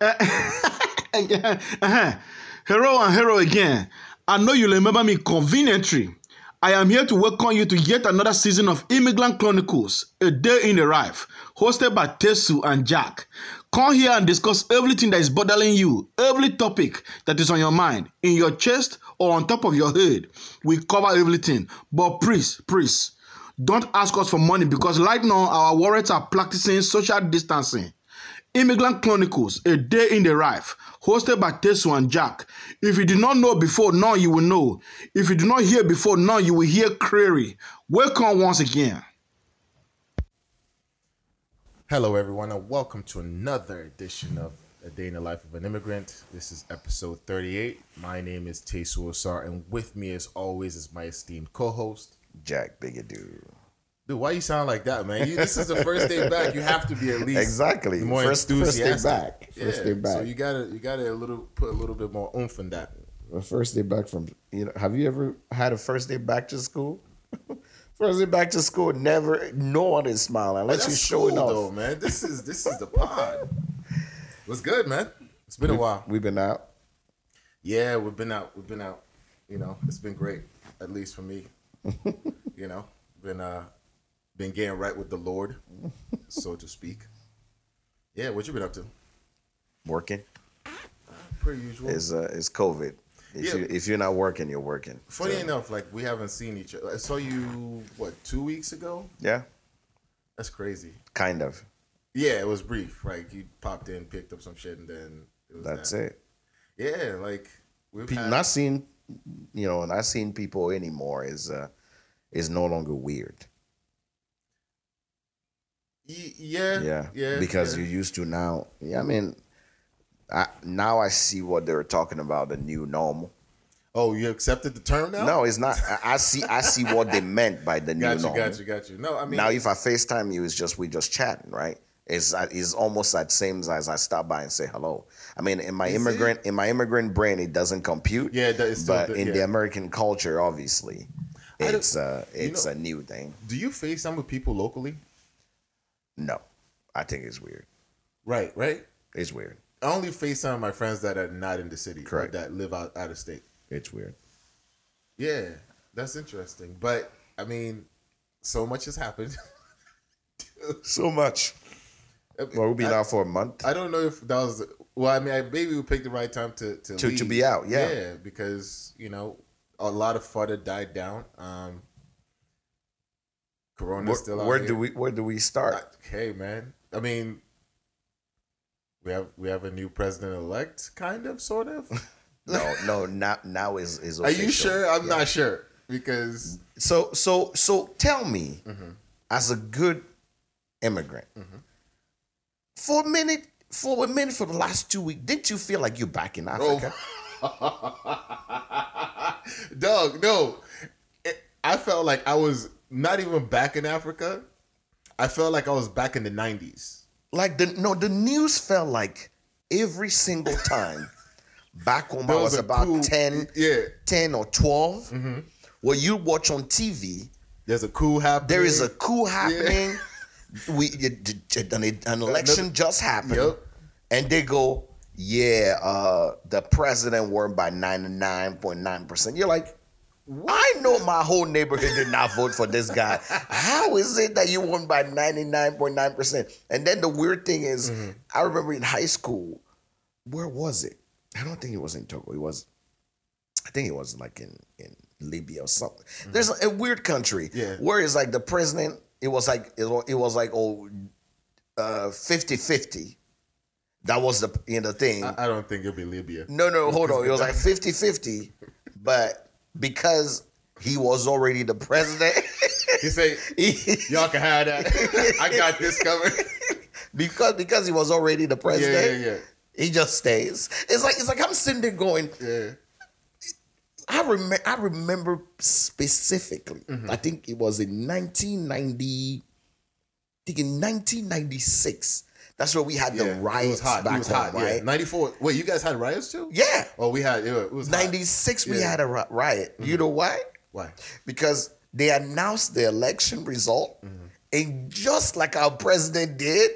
Hello and hello again. I know you remember me conveniently. I am here to welcome you to yet another season of Immigrant Chronicles, A Day in the Life, hosted by Tersur and Jack. Come here and discuss everything that is bothering you, every topic that is on your mind, in your chest or on top of your head. We cover everything, but please, don't ask us for money because right now our warrants are practicing social distancing. Immigrant Chronicles, A Day in the Life, hosted by Tersur and Jack. If you did not know before, now you will know. If you did not hear before, now you will hear clearly. Welcome once again. Hello, everyone, and welcome to another edition of A Day in the Life of an Immigrant. This is episode 38. My name is Tersur Osar, and with me, as always, is my esteemed co-host, Jack Bigadu. Dude, why you sound like that, man? This is the first day back. You have to be at least exactly more enthusiastic. First day back. So you gotta put a little bit more oomph in that. The first day back from have you ever had a first day back to school? First day back to school, no one is smiling unless you're showing off. Though, man, this is the pod. What's good, man? It's been a while. We've been out. Yeah, we've been out. It's been great, at least for me. Been getting right with the Lord, so to speak. Yeah, what you been up to? Working. Pretty usual. It's COVID. If you're not working, you're working. Funny enough, we haven't seen each other. I saw you, 2 weeks ago? Yeah. That's crazy. Kind of. Yeah, it was brief. You popped in, picked up some shit, and then it was That's it. Yeah, we've not seen, not seeing people anymore is no longer weird. Yeah. Because you're used to now. Yeah, I mean, now I see what they're talking about, the new normal. Oh, you accepted the term now? No, it's not. I see what they meant by the new normal. Got you. No, I mean, now if I FaceTime you, we just chatting, right? It's almost that same as I stop by and say hello. I mean, in my immigrant brain, it doesn't compute. Yeah, but in the American culture, obviously, it's a new thing. Do you FaceTime with people locally? No, I think it's weird. Right? It's weird. I only FaceTime my friends that are not in the city. Correct. That live out of state. It's weird. Yeah, that's interesting. But, I mean, so much has happened. So much. Well, we'll be out for a month. I don't know if that was... Well, I mean, maybe we picked the right time to leave. To be out, yeah. Yeah, because, a lot of fodder died down. Corona's still out. Where do we start? Hey, man. I mean, we have a new president-elect, kind of, sort of. no, now is official. Are you sure? I'm not sure because. So tell me, as a good immigrant, for a minute, for the last 2 weeks, didn't you feel like you're back in Africa? Oh. Dog, no. I felt like I was. Not even back in Africa. I felt like I was back in the 90s. The news felt like every single time back when I was about 10 or 12, where you watch on TV. There's a coup happening. Yeah. An election just happened. Yep. And they go, the president won by 99.9%. You're like... What? I know my whole neighborhood did not vote for this guy. How is it that you won by 99.9%? And then the weird thing is, I remember in high school, where was it? I don't think it was in Togo. I think it was in Libya or something. There's a weird country where it's the president. It was 50-50. That was the thing. I don't think it'll be Libya. No, hold on. It was 50-50, but. Because he was already the president. He said, y'all can have that. I got this covered. Because he was already the president, he just stays. It's like I'm sitting there going, I remember specifically, I think it was in 1996. That's where we had the riots back home, right? 94. Wait, you guys had riots too? Yeah. Oh, we had, it was 96, we had a riot. You know why? Why? Because they announced the election result, and just like our president did,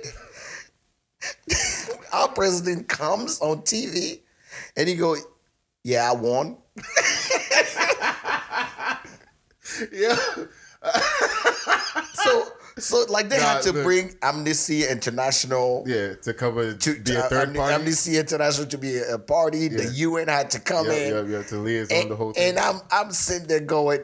our president comes on TV and he go, yeah, I won. Yeah. So like they had to bring Amnesty International to cover to be a third party. Amnesty International to be a party. Yeah. The UN had to come in. Yeah, to liaison the whole thing. And I'm sitting there going,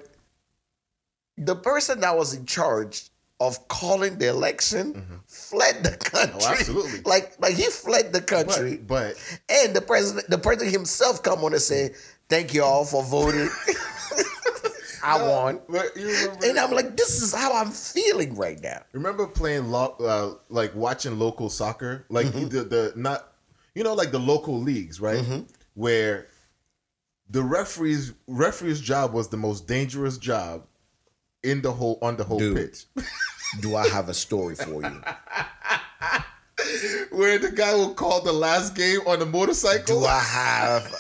the person that was in charge of calling the election fled the country. Oh, absolutely. Like he fled the country. But and the president himself come on and say, thank you all for voting. I won. And I'm like, this is how I'm feeling right now. Remember playing, watching local soccer? Like, like the local leagues, right? Mm-hmm. Where the referee's job was the most dangerous job in the whole, on the whole pitch. Do I have a story for you? Where the guy will call the last game on a motorcycle. Do I have a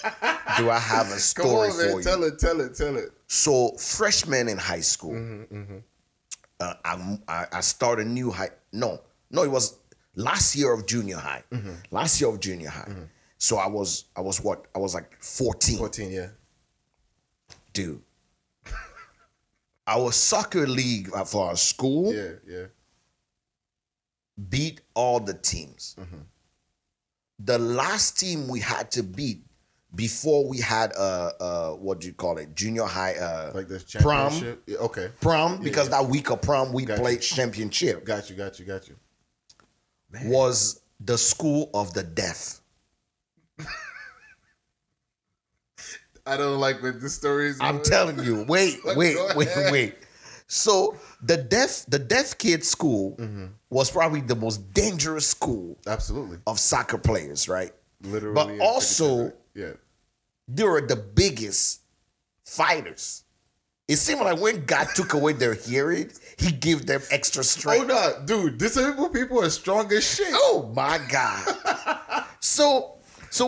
story for you? Come on, man, tell it. So freshman in high school, I started new high. No, it was last year of junior high. So I was what? I was like 14. 14, yeah. Dude, our soccer league for our school. Yeah. Beat all the teams. The last team we had to beat before we had junior high like this championship? Prom because that week of prom we played championship. Got you. Man. Was the school of the deaf. I don't like what the story is. I'm telling you. Wait. So the deaf kid school was probably the most dangerous school of soccer players, right? Literally. But also they were the biggest fighters. It seemed like when God took away their hearing, he gave them extra strength. Oh no, dude, disabled people are strong as shit. Oh my God. So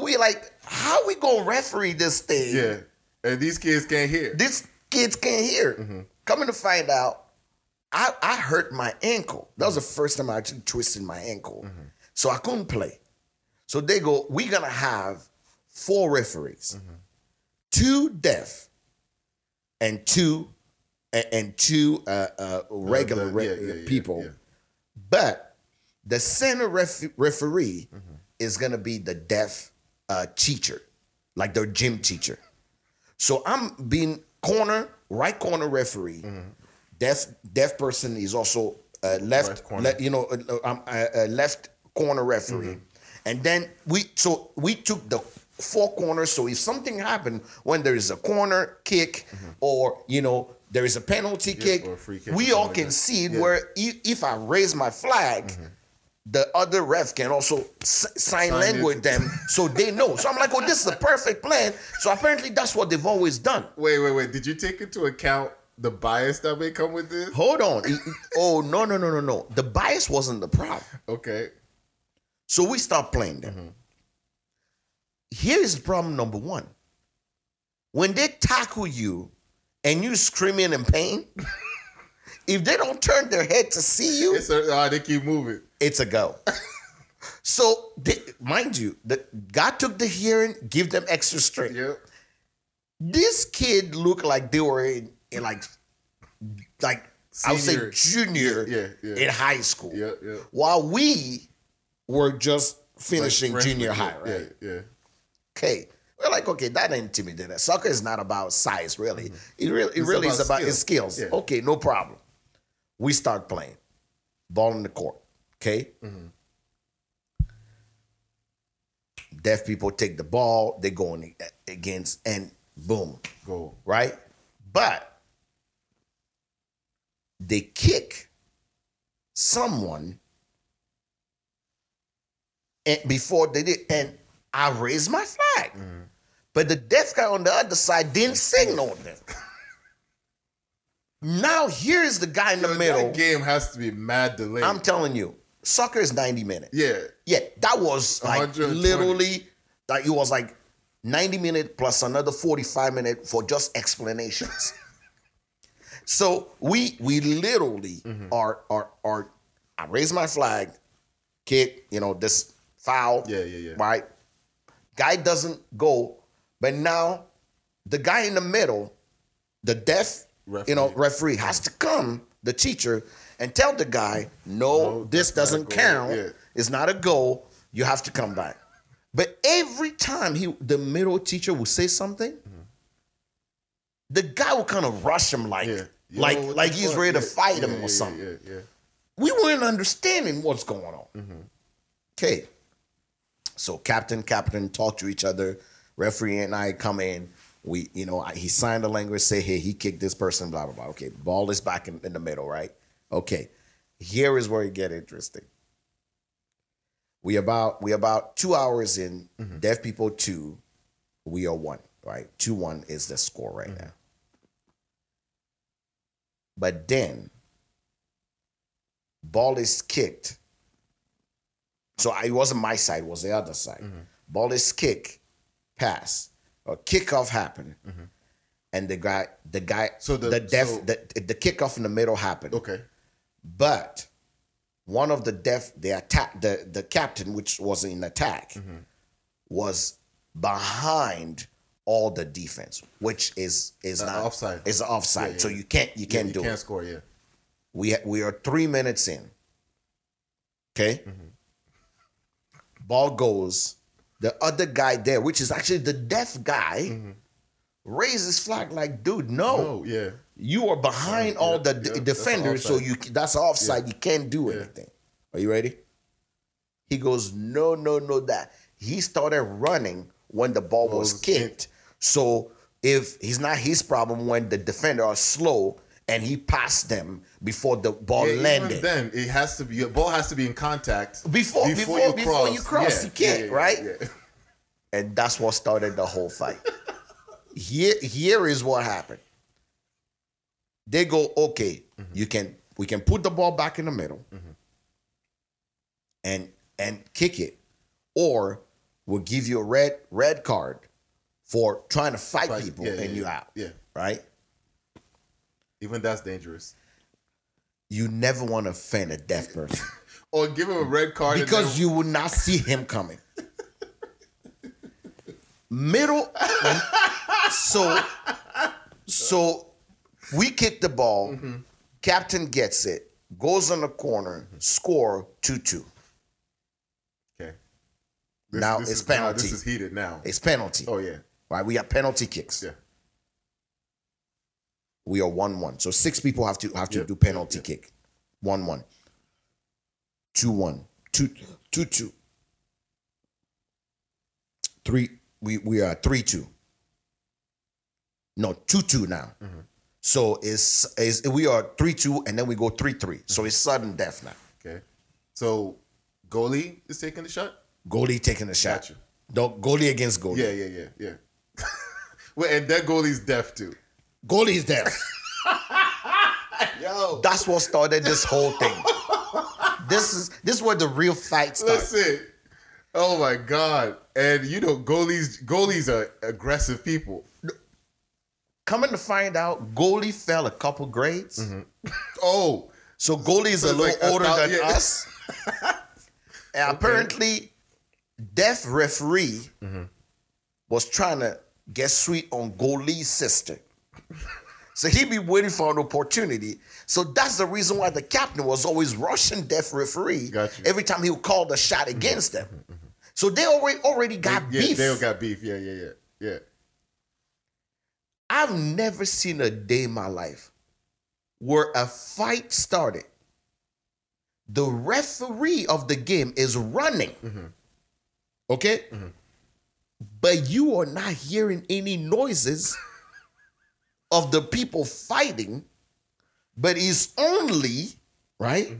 we like, how we gonna referee this thing? Yeah. And these kids can't hear. Mm-hmm. Coming to find out, I hurt my ankle. That was the first time I actually twisted my ankle. So I couldn't play. So they go, we're going to have 4 referees. 2 deaf and 2 regular people. Yeah. But the center referee is going to be the deaf teacher, like their gym teacher. So I'm being right corner referee, deaf person is also left corner referee, and then we took the 4 corners. So if something happened when there is a corner kick or there is a penalty kick, or a free kick, we all can see where if I raise my flag. The other ref can also sign language them so they know. So I'm like, this is a perfect plan. So apparently that's what they've always done. Wait. Did you take into account the bias that may come with this? Hold on. Oh, no. The bias wasn't the problem. Okay. So we start playing them. Here is problem number 1. When they tackle you and you screaming in pain, if they don't turn their head to see you, they keep moving. It's a go. So, mind you, God took the hearing, give them extra strength. Yep. This kid looked like they were in like I would say junior in high school. Yep. While we were just finishing junior high, right? Yeah. Okay. We're like, that intimidated us. Soccer is not about size, really. It really is about its skills. Yeah. Okay, no problem. We start playing. Ball in the court. Okay? Deaf people take the ball. They're going against, and boom. Goal. Right? But they kick someone and before they did. And I raised my flag. But the deaf guy on the other side didn't signal them. Now here's the guy in the middle. That game has to be mad delayed. I'm telling you. Soccer is 90 minutes. Yeah, that was like literally, it was like 90 minutes plus another 45 minutes for just explanations. So we literally I raise my flag, kid, this foul. Yeah. Right? Guy doesn't go, but now the guy in the middle, the deaf referee, referee has to come, the teacher, and tell the guy, no this doesn't count. Yeah. It's not a goal. You have to come back. But every time the middle teacher will say something, the guy will kind of rush him like he's ready to fight him or something. Yeah. We weren't understanding what's going on. Okay. So captain talk to each other. Referee and I come in. We, he signed the language, say, hey, he kicked this person, blah, blah, blah. Okay, ball is back in the middle, right? Okay, here is where it get interesting. We about 2 hours in, deaf people 2, we are 1, right? 2-1 is the score right now. But then, ball is kicked. So it wasn't my side, it was the other side. Ball is kicked, pass. A kickoff happened, and the guy, so the kickoff in the middle happened. Okay, but one of the deaf, they attacked the captain, which was in attack, was behind all the defense, which is not offside. It's offside, so you can't do it. You can't score. Yeah, we are 3 minutes in. Okay, ball goes. The other guy there, which is actually the deaf guy, raised his flag like, dude, no. You are behind all the defenders, so that's offside. You can't do anything. Are you ready? He goes, no, that. He started running when the ball was kicked. So if he's not his problem when the defender are slow and he passed them before the ball landed. Even then, it has to be, your ball has to be in contact before you cross. Yeah, you can't, right? Yeah. And that's what started the whole fight. Here is what happened. They go, okay, we can put the ball back in the middle and kick it, or we'll give you a red card for trying to fight people you out. Yeah. Right? Even that's dangerous. You never want to offend a deaf person. Or give him a red card. Because you will not see him coming. Middle. So we kick the ball. Captain gets it. Goes on the corner. Score 2-2. Okay. Now it's penalty. This is heated now. It's penalty. Oh, yeah. Right? We got penalty kicks. Yeah. We are 1-1. So 6 people have to do penalty kick. 1-1. 2-1. 2-2. 3 we are 3-2. No, 2-2 now. So is we are 3-2 and then we go 3-3. So it's sudden death now. Okay. So goalie is taking the shot? Goalie taking the shot. Gotcha. Goalie against goalie. Yeah. Well, and that goalie's deaf too. Goalie's deaf. Yo. That's what started this whole thing. This is where the real fight starts. Listen. Oh my God. And goalies are aggressive people. Coming to find out, goalie fell a couple grades. Oh. So goalies are a little older than us. And apparently, deaf referee was trying to get sweet on goalie's sister. So he'd be waiting for an opportunity. So that's the reason why the captain was always rushing deaf referee every time he would call the shot against them. So they already got beef. They got beef. Yeah. I've never seen a day in my life where a fight started. The referee of the game is running. Okay? But you are not hearing any noises of the people fighting, but it's only, right,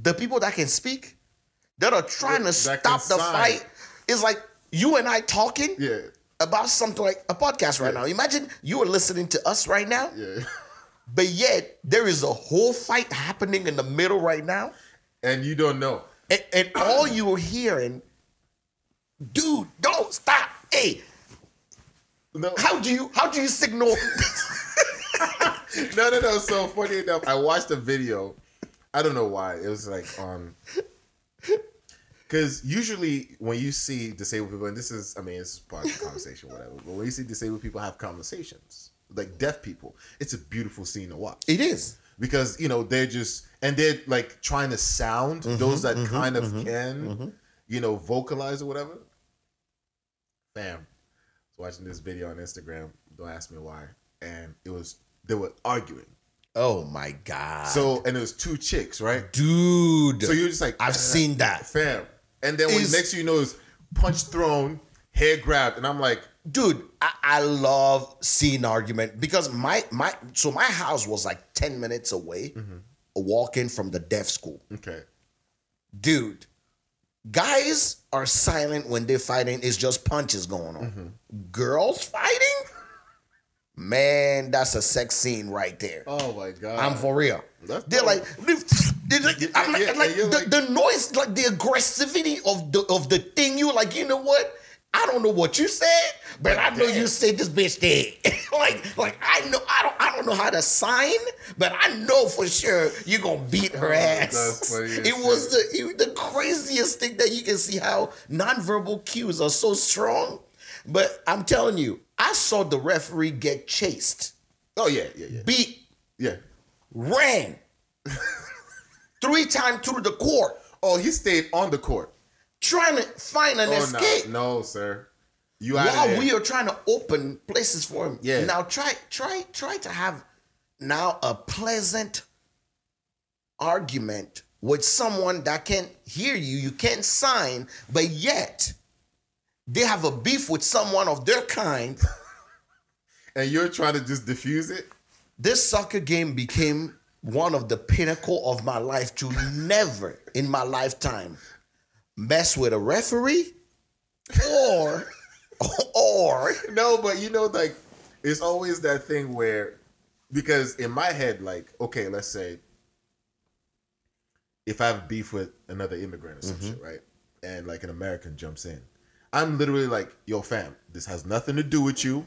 the people that can speak, that are trying to stop the fight. It's like you and I talking about something like a podcast right now. Imagine you are listening to us right now, but yet there is a whole fight happening in the middle right now. And you don't know. And all you're hearing, dude, don't stop, hey. No. How do you signal? No. So funny enough, I watched a video. I don't know why. It was like on Because usually when you see disabled people, and this is, I mean, it's part of the conversation, whatever, but when you see disabled people have conversations, like deaf people, it's a beautiful scene to watch. It is. Because, you know, they're just, and they're like trying to sound, those that kind of can, you know, vocalize or whatever. Bam. I was watching this video on Instagram, don't ask me why, and it was, they were arguing. Oh my God. So, and it was two chicks, right? Dude. So you're just like, I've seen that. Fam. And then when next you know is punch thrown, hair grabbed, and I'm like, dude, I love seeing argument because my house was like 10 minutes away, walking from the deaf school. Okay. Dude, guys are silent when they're fighting. It's just punches going on. Girls fighting? Man, that's a sex scene right there. Oh my God. I'm for real. That's they're cool. The noise, like the aggressivity of the thing. You like, you know what? I don't know what you said, but I know you said this bitch dead. like I know I don't know how to sign, but I know for sure you're gonna beat her ass. It was the craziest thing that you can see how nonverbal cues are so strong. But I'm telling you, I saw the referee get chased. Oh yeah. Beat. Yeah. Ran. 3 times through the court. Oh, he stayed on the court. Trying to find an escape. No, sir. You out while we are trying to open places for him. Yeah. Now try to have now a pleasant argument with someone that can't hear you. You can't sign, but yet they have a beef with someone of their kind. And you're trying to just diffuse it? This soccer game became one of the pinnacle of my life to never in my lifetime mess with a referee or. No, but you know, like, it's always that thing where, because in my head, like, okay, let's say if I have beef with another immigrant or some shit, right? And like an American jumps in. I'm literally like, yo, fam, this has nothing to do with you.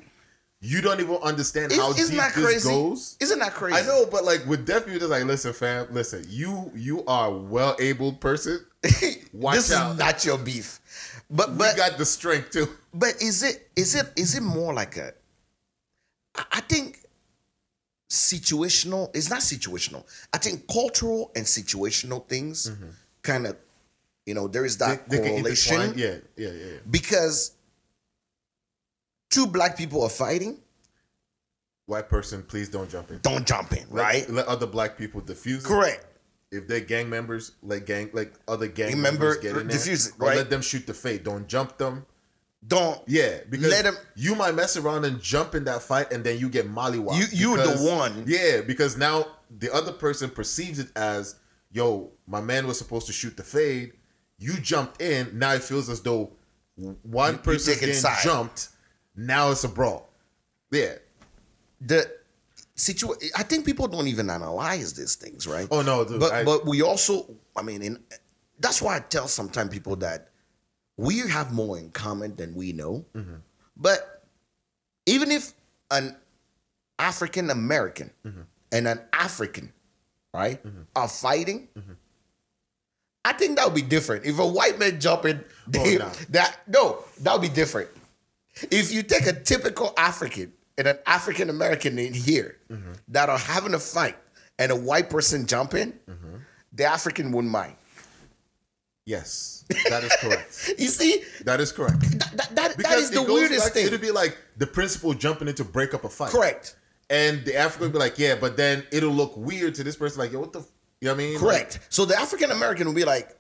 You don't even understand how deep this goes. Isn't that crazy? I know, but like with deaf people, they're like, listen, fam, listen, you are a well-abled person. Watch this out. This is not your beef. But we got the strength too. But is it more like a? I think situational. It's not situational. I think cultural and situational things kind of. You know, there is that correlation. Yeah. Because 2 black people are fighting. White person, please don't jump in. Don't jump in, right? Let other black people diffuse it. Correct. If they're gang members, let other gang members get in there. Diffuse it, right? Or let them shoot the fade. Don't jump them. Don't. Yeah, because you might mess around and jump in that fight and then you get mollywopped. You're the one. Yeah, because now the other person perceives it as, yo, my man was supposed to shoot the fade. You jumped in. Now it feels as though one person getting jumped. Now it's a brawl. Yeah. The situation. I think people don't even analyze these things, right? Oh no, dude. But we also. I mean, that's why I tell sometimes people that we have more in common than we know. But even if an African American and an African, right, are fighting. I think that would be different. If a white man jumping, that would be different. If you take a typical African and an African American in here that are having a fight and a white person jumping, the African wouldn't mind. Yes, that is correct. You see, that is correct. That is the weirdest thing. It'd be like the principal jumping in to break up a fight. Correct. And the African would be like, yeah, but then it'll look weird to this person, like, yo, what the. You know what I mean? Correct. Like, so the African American will be like,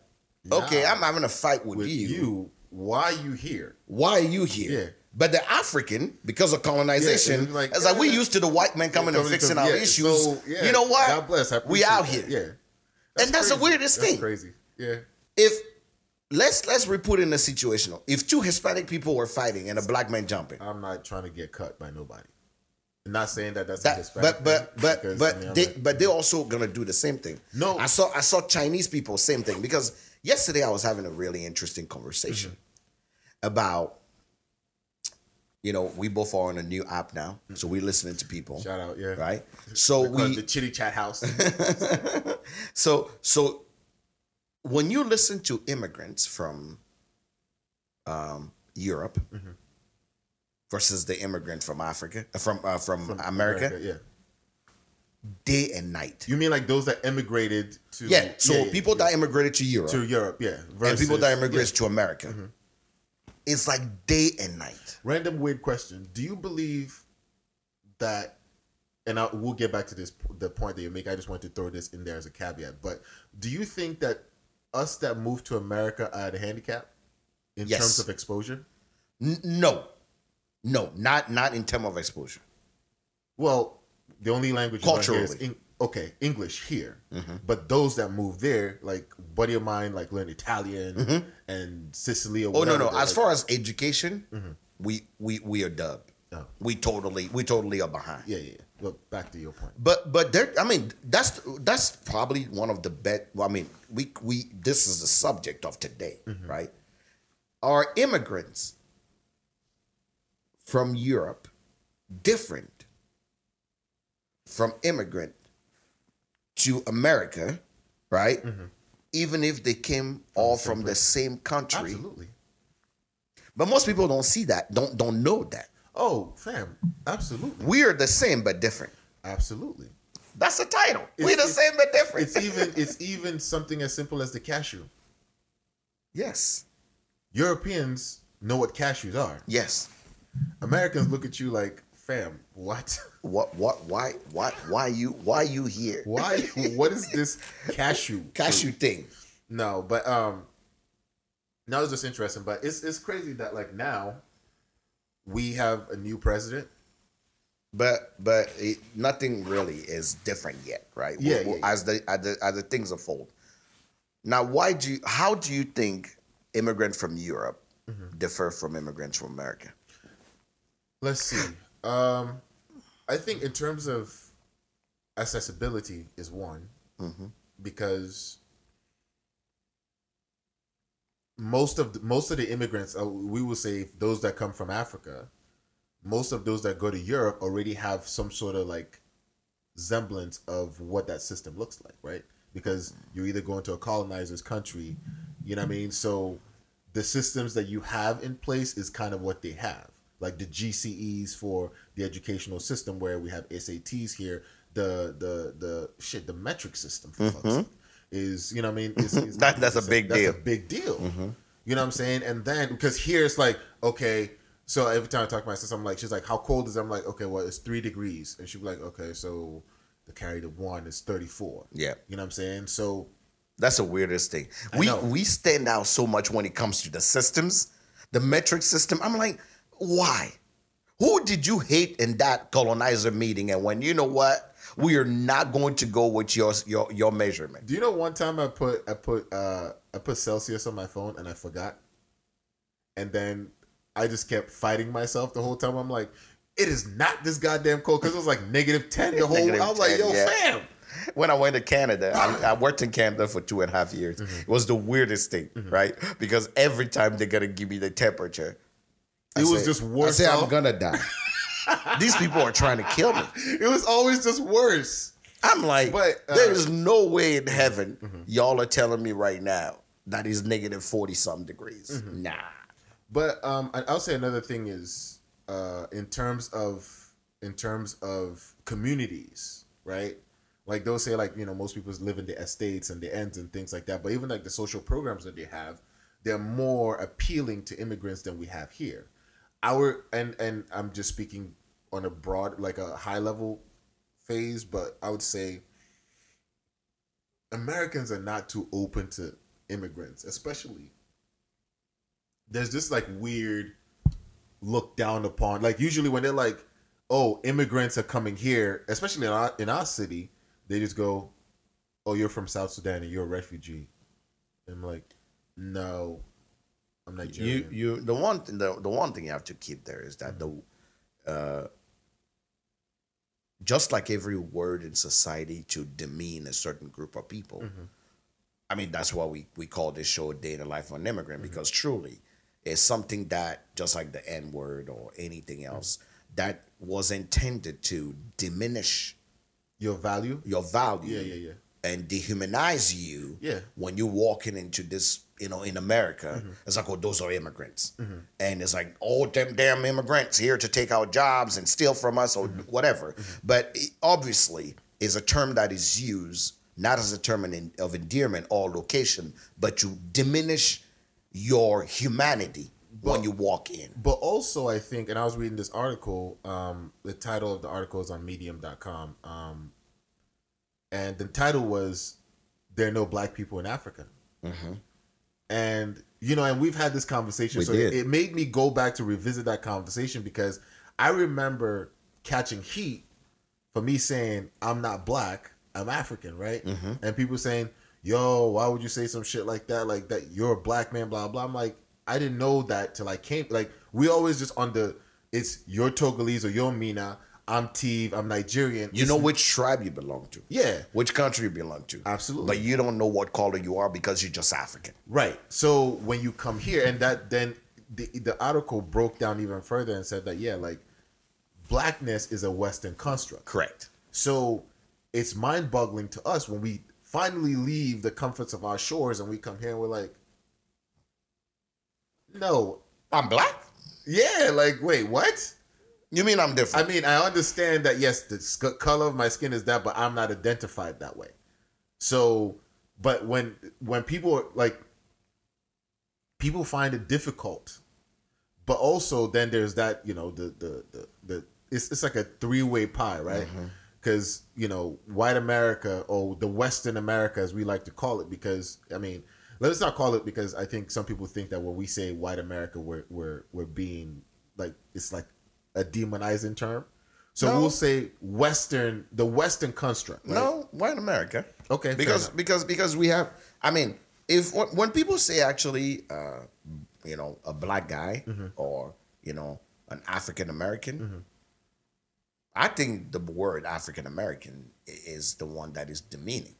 okay, I'm having a fight with you. Why are you here? Yeah. But the African, because of colonization, it's like we're used to the white man coming and fixing our issues. So, you know what? God bless. We out here. Yeah. That's the weirdest thing. That's crazy. Yeah. If let's put in a situational. If 2 Hispanic people were fighting and a black man jumping. I'm not trying to get cut by nobody. Not saying that's a Hispanic thing, because, I mean, they're also gonna do the same thing. No, I saw Chinese people same thing because yesterday I was having a really interesting conversation about, you know, we both are on a new app now, so we're listening to people. Shout out, yeah, right. So we the Chitty Chat House. so when you listen to immigrants from Europe mm-hmm. versus the immigrant from Africa, from America, yeah. Day and night. You mean like those that immigrated to... Yeah, so yeah, yeah, people yeah. that immigrated to Europe. To Europe, yeah. Versus, and people that immigrated yeah. to America. Mm-hmm. It's like day and night. Random weird question. Do you believe that... And we'll get back to this, the point that you make. I just wanted to throw this in there as a caveat. But do you think that us that moved to America are at a handicap in yes. terms of exposure? No, not in terms of exposure. Well... The only language culturally is English here, mm-hmm. but those that move there, like buddy of mine, like learn Italian mm-hmm. and Sicily. Or whatever, no! As far as education, mm-hmm. we are dubbed. Oh. We totally are behind. Yeah. Look, back to your point. But there, I mean, that's probably one of the best. Well, I mean, we this is the subject of today, mm-hmm. right? Are immigrants from Europe different from immigrant to America, right? Mm-hmm. Even if they came all from the same country. Absolutely. But most people don't see that, don't know that. Oh, fam, absolutely. We are the same but different. Absolutely. That's the title. We're the same but different. It's even something as simple as the cashew. Yes. Europeans know what cashews are. Yes. Americans look at you like, fam, what? What? Why you? Why you here? Why? What is this cashew thing? No, but now it's just interesting. But it's crazy that like now we have a new president, but nothing really is different yet, right? Yeah. As the things unfold. Now, how do you think immigrants from Europe mm-hmm. differ from immigrants from America? Let's see. I think in terms of accessibility is one mm-hmm. because most of the immigrants, we will say those that come from Africa, most of those that go to Europe already have some sort of like semblance of what that system looks like, right? Because you're either going to a colonizer's country, you know what I mean? So the systems that you have in place is kind of what they have. Like the GCEs for the educational system, where we have SATs here, the metric system for mm-hmm. fuck's sake is, you know what I mean? Is that's a big deal. Mm-hmm. You know what I'm saying? And then because here it's like, okay, so every time I talk to my sister, I'm like, she's like, how cold is it? I'm like, okay, well, it's 3 degrees. And she'll be like, okay, so the carry to 1 is 34. Yeah. You know what I'm saying? So that's the weirdest thing. We stand out so much when it comes to the systems, the metric system. I'm like, why? Who did you hate in that colonizer meeting? And when you know what, we are not going to go with your measurement. Do you know one time I put Celsius on my phone and I forgot, and then I just kept fighting myself the whole time. I'm like, it is not this goddamn cold because it was like -10 the whole. I was like, yo, yeah. fam. When I went to Canada, I worked in Canada for 2.5 years. Mm-hmm. It was the weirdest thing, mm-hmm. right? Because every time they're gonna give me the temperature. It was just worse. I said, I'm going to die. These people are trying to kill me. It was always just worse. I'm like, but there is no way in heaven mm-hmm. y'all are telling me right now that is -40-something degrees. Mm-hmm. Nah. But I'll say another thing is in terms of communities, right? Like they'll say like, you know, most people live in the estates and the ends and things like that. But even like the social programs that they have, they're more appealing to immigrants than we have here. And I'm just speaking on a broad, like a high level phase, but I would say Americans are not too open to immigrants, especially. There's this like weird look down upon, like usually when they're like, oh, immigrants are coming here, especially in our city, they just go, oh, you're from South Sudan and you're a refugee. And I'm like, no, I'm Nigerian. You the one thing you have to keep there is that mm-hmm. Just like every word in society to demean a certain group of people. Mm-hmm. I mean, that's why we call this show A Day in the Life of an Immigrant, mm-hmm. because truly it's something that, just like the N-word or anything else, mm-hmm. that was intended to diminish your value. Yeah. and dehumanize you when you're walking into this, you know, in America. Mm-hmm. It's like, oh, those are immigrants. Mm-hmm. And it's like, oh, them damn immigrants here to take our jobs and steal from us or whatever. Mm-hmm. But it obviously is a term that is used not as a term of endearment or location, but to diminish your humanity when you walk in. But also, I think, and I was reading this article, the title of the article is on medium.com. And the title was, "There Are No Black People in Africa." Mm-hmm. And, you know, and we've had this conversation. It made me go back to revisit that conversation because I remember catching heat for me saying, I'm not black, I'm African, right? Mm-hmm. And people saying, yo, why would you say some shit like that, you're a black man, blah, blah. I'm like, I didn't know that till I came. Like, we always just on the, it's your Togolese or your Mina, I'm Tiv, I'm Nigerian. You know which tribe you belong to. Yeah. Which country you belong to. Absolutely. But you don't know what color you are because you're just African. Right. So when you come here, and that then the article broke down even further and said that, yeah, like, blackness is a Western construct. Correct. So it's mind-boggling to us when we finally leave the comforts of our shores and we come here and we're like, no. I'm black? Yeah. Like, wait, what? You mean I'm different? I mean, I understand that, yes, the color of my skin is that, but I'm not identified that way. So, but when people, like, people find it difficult, but also then there's that, you know, the it's like a three-way pie, right? Because, mm-hmm. you know, white America or the Western America, as we like to call it, because, I mean, let's not call it, because I think some people think that when we say white America, we're being, like, it's like a demonizing term. So we'll say Western, the Western construct. Right? No, white America. Okay, because we have, I mean, if when people say actually, you know, a black guy mm-hmm. or, you know, an African American, mm-hmm. I think the word African American is the one that is demeaning.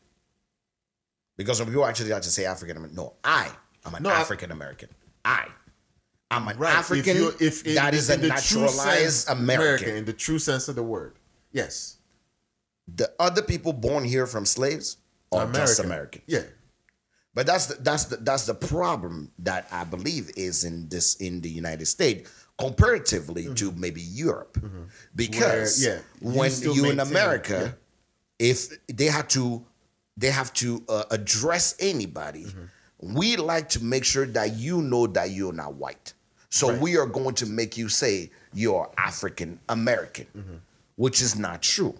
Because when people actually like to say African American, no, I am an African American. I'm an African that is a naturalized American. In the true sense of the word. Yes. The other people born here from slaves are just American. Yeah. But that's the problem that I believe is in the United States comparatively mm-hmm. to maybe Europe. Mm-hmm. Because when you're in America, if they have to address anybody, mm-hmm. we like to make sure that you know that you're not white. So we are going to make you say you're African American, mm-hmm. which is not true,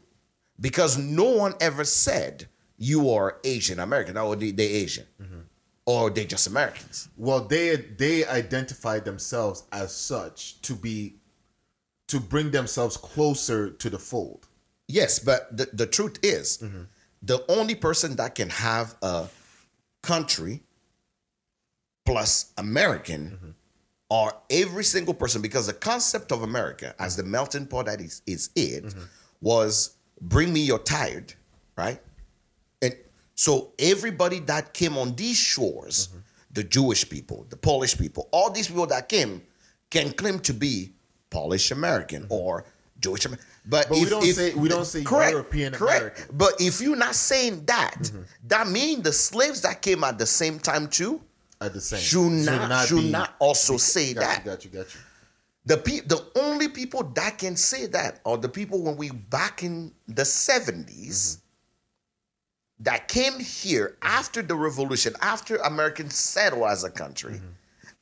because no one ever said you are Asian American or they're Asian mm-hmm. or they're just Americans. Well, they identify themselves as such to bring themselves closer to the fold. Yes, but the truth is mm-hmm. the only person that can have a country plus American mm-hmm. are every single person, because the concept of America as the melting pot that is it mm-hmm. was bring me your tired, right? And so everybody that came on these shores, mm-hmm. the Jewish people, the Polish people, all these people that came can claim to be Polish American mm-hmm. or Jewish American. But we don't say European American. But if you're not saying that, mm-hmm. that means the slaves that came at the same time too should not also say that. Got you. The only people that can say that are the people when we back in the 70s mm-hmm. that came here after the revolution, after Americans settled as a country, mm-hmm.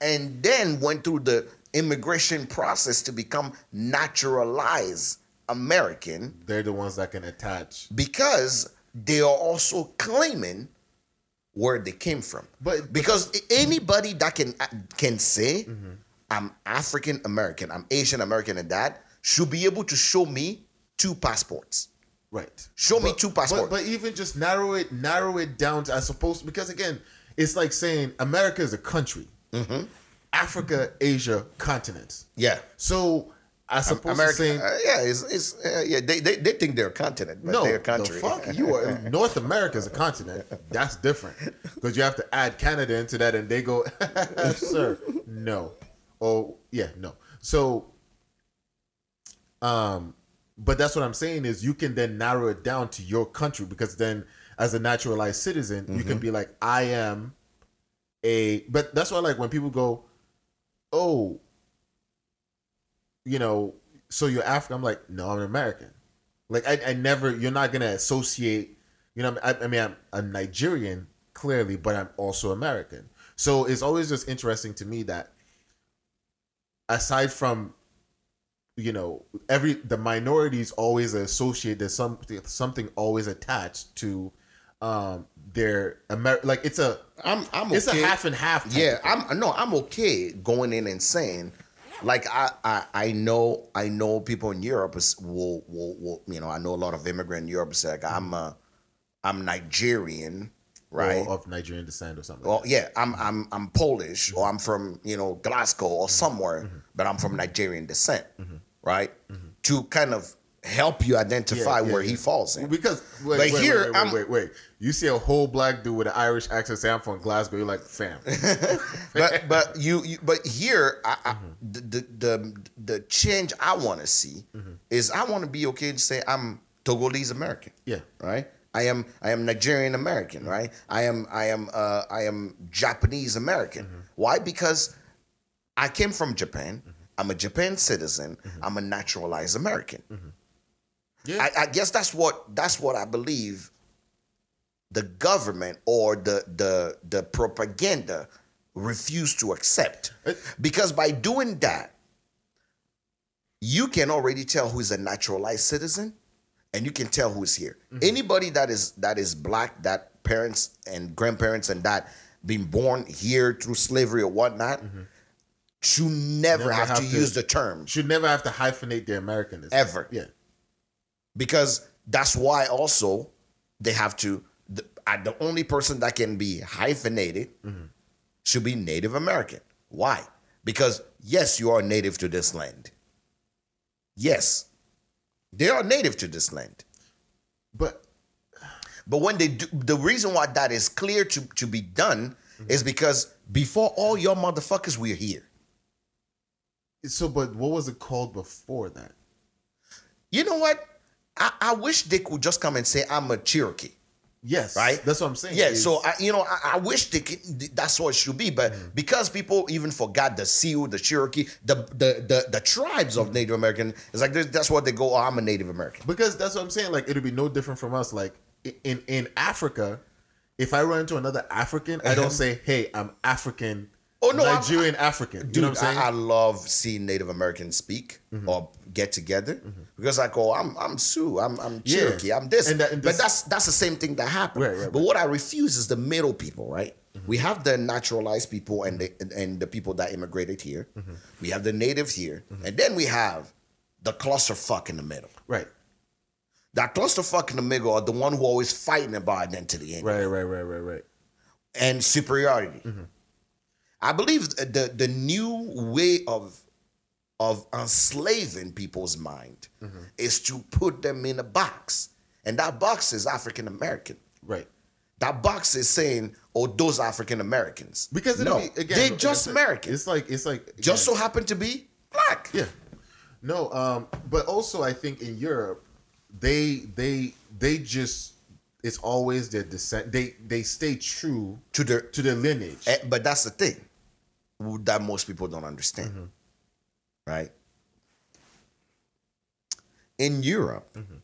and then went through the immigration process to become naturalized American. They're the ones that can attach, because they are also claiming where they came from. But because anybody that can say mm-hmm. I'm African American, I'm Asian American, and that should be able to show me two passports. Right. Show me two passports. But even just narrow it down to, I suppose, because again, it's like saying America is a country, mm-hmm. Africa, Asia, continents. Yeah. So I suppose America, it's They think they're a continent, but they're a country. No, the fuck you are. North America is a continent. That's different, because you have to add Canada into that, and they go, sir, no. Oh yeah, no. So, but that's what I'm saying is you can then narrow it down to your country, because then as a naturalized citizen, mm-hmm. you can be like, I am a... But that's why, like, when people go, oh, you know, so you're African. I'm like, no, I'm an American. Like, I never... You're not going to associate... You know, I mean, I'm a Nigerian, clearly, but I'm also American. So it's always just interesting to me that aside from, you know, the minorities always associate, there's something always attached to their like it's a it's okay. a half and half. Yeah, I'm okay going in and saying, like I know people in Europe will you know, I know a lot of immigrant in Europe say like, I'm Nigerian. Right. Or of Nigerian descent or something. Well, like yeah, I'm Polish or I'm from, you know, Glasgow or somewhere, mm-hmm. but I'm from Nigerian descent, mm-hmm. right? Mm-hmm. To kind of help you identify where he falls in. Because wait. You see a whole black dude with an Irish accent say I'm from Glasgow, you're like, fam. but here mm-hmm. the change I want to see mm-hmm. is I want to be okay to say I'm Togolese American. Yeah. Right? I am Nigerian American, mm-hmm. right? I am Japanese American. Mm-hmm. Why? Because I came from Japan. Mm-hmm. I'm a Japan citizen. Mm-hmm. I'm a naturalized American. Mm-hmm. Yeah. I guess that's what I believe. The government or the propaganda refused to accept, because by doing that, you can already tell who is a naturalized citizen. And you can tell who's here. Mm-hmm. Anybody that is black, that parents and grandparents and that been born here through slavery or whatnot, mm-hmm. should never have to use the term. Should never have to hyphenate their Americanness. Ever. Yeah. Because that's why also they have to, the only person that can be hyphenated mm-hmm. should be Native American. Why? Because yes, you are native to this land. Yes. They are native to this land. But when they do, the reason why that is clear to be done mm-hmm. is because before all your motherfuckers were here. So, but what was it called before that? You know what? I wish they could just come and say, I'm a Cherokee. Yes. Right? That's what I'm saying. Yeah. So, I wish they could, that's what it should be. But mm-hmm. because people even forgot the Sioux, the Cherokee, the tribes of Native American, it's like that's what they go, oh, I'm a Native American. Because that's what I'm saying. Like, it'll be no different from us. Like, in Africa, if I run into another African, mm-hmm. I don't say, hey, I'm African. Oh, no. Nigerian African. Dude, you know what I'm saying? I love seeing Native Americans speak mm-hmm. or get together mm-hmm. because I go, I'm Sioux, I'm Cherokee, yeah. I'm this. And but that's the same thing that happened. Right. But what I refuse is the middle people, right? Mm-hmm. We have the naturalized people and the people that immigrated here. Mm-hmm. We have the native here. Mm-hmm. And then we have the clusterfuck in the middle. Right. That clusterfuck in the middle are the one who always fighting about identity. Anyway. Right. And superiority. Mm-hmm. I believe the new way of enslaving people's mind mm-hmm. is to put them in a box. And that box is African American. Right. That box is saying, oh, those African Americans. Because they're just American. It's like just so happen to be black. Yeah. No, but also I think in Europe, they just it's always their descent. They stay true to their lineage. But that's the thing that most people don't understand, mm-hmm. right? In Europe, mm-hmm.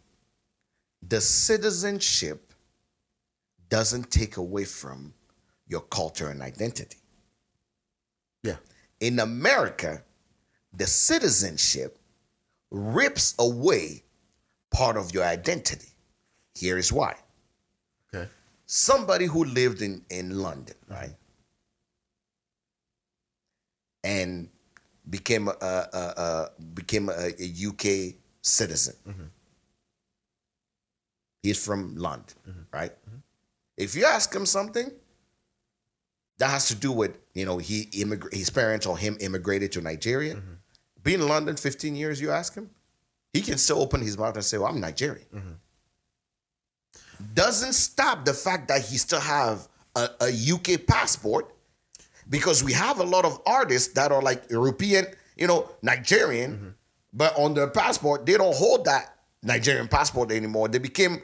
the citizenship doesn't take away from your culture and identity. Yeah. In America, the citizenship rips away part of your identity. Here is why. Okay. Somebody who lived in London, right? Mm-hmm. And became a UK citizen. Mm-hmm. He's from London, mm-hmm. right? Mm-hmm. If you ask him something, that has to do with, you know, his parents or him immigrated to Nigeria. Mm-hmm. Being in London 15 years, you ask him, he can still open his mouth and say, well, I'm Nigerian. Mm-hmm. Doesn't stop the fact that he still have a UK passport, because we have a lot of artists that are like European, you know, Nigerian, mm-hmm. but on their passport, they don't hold that Nigerian passport anymore. They became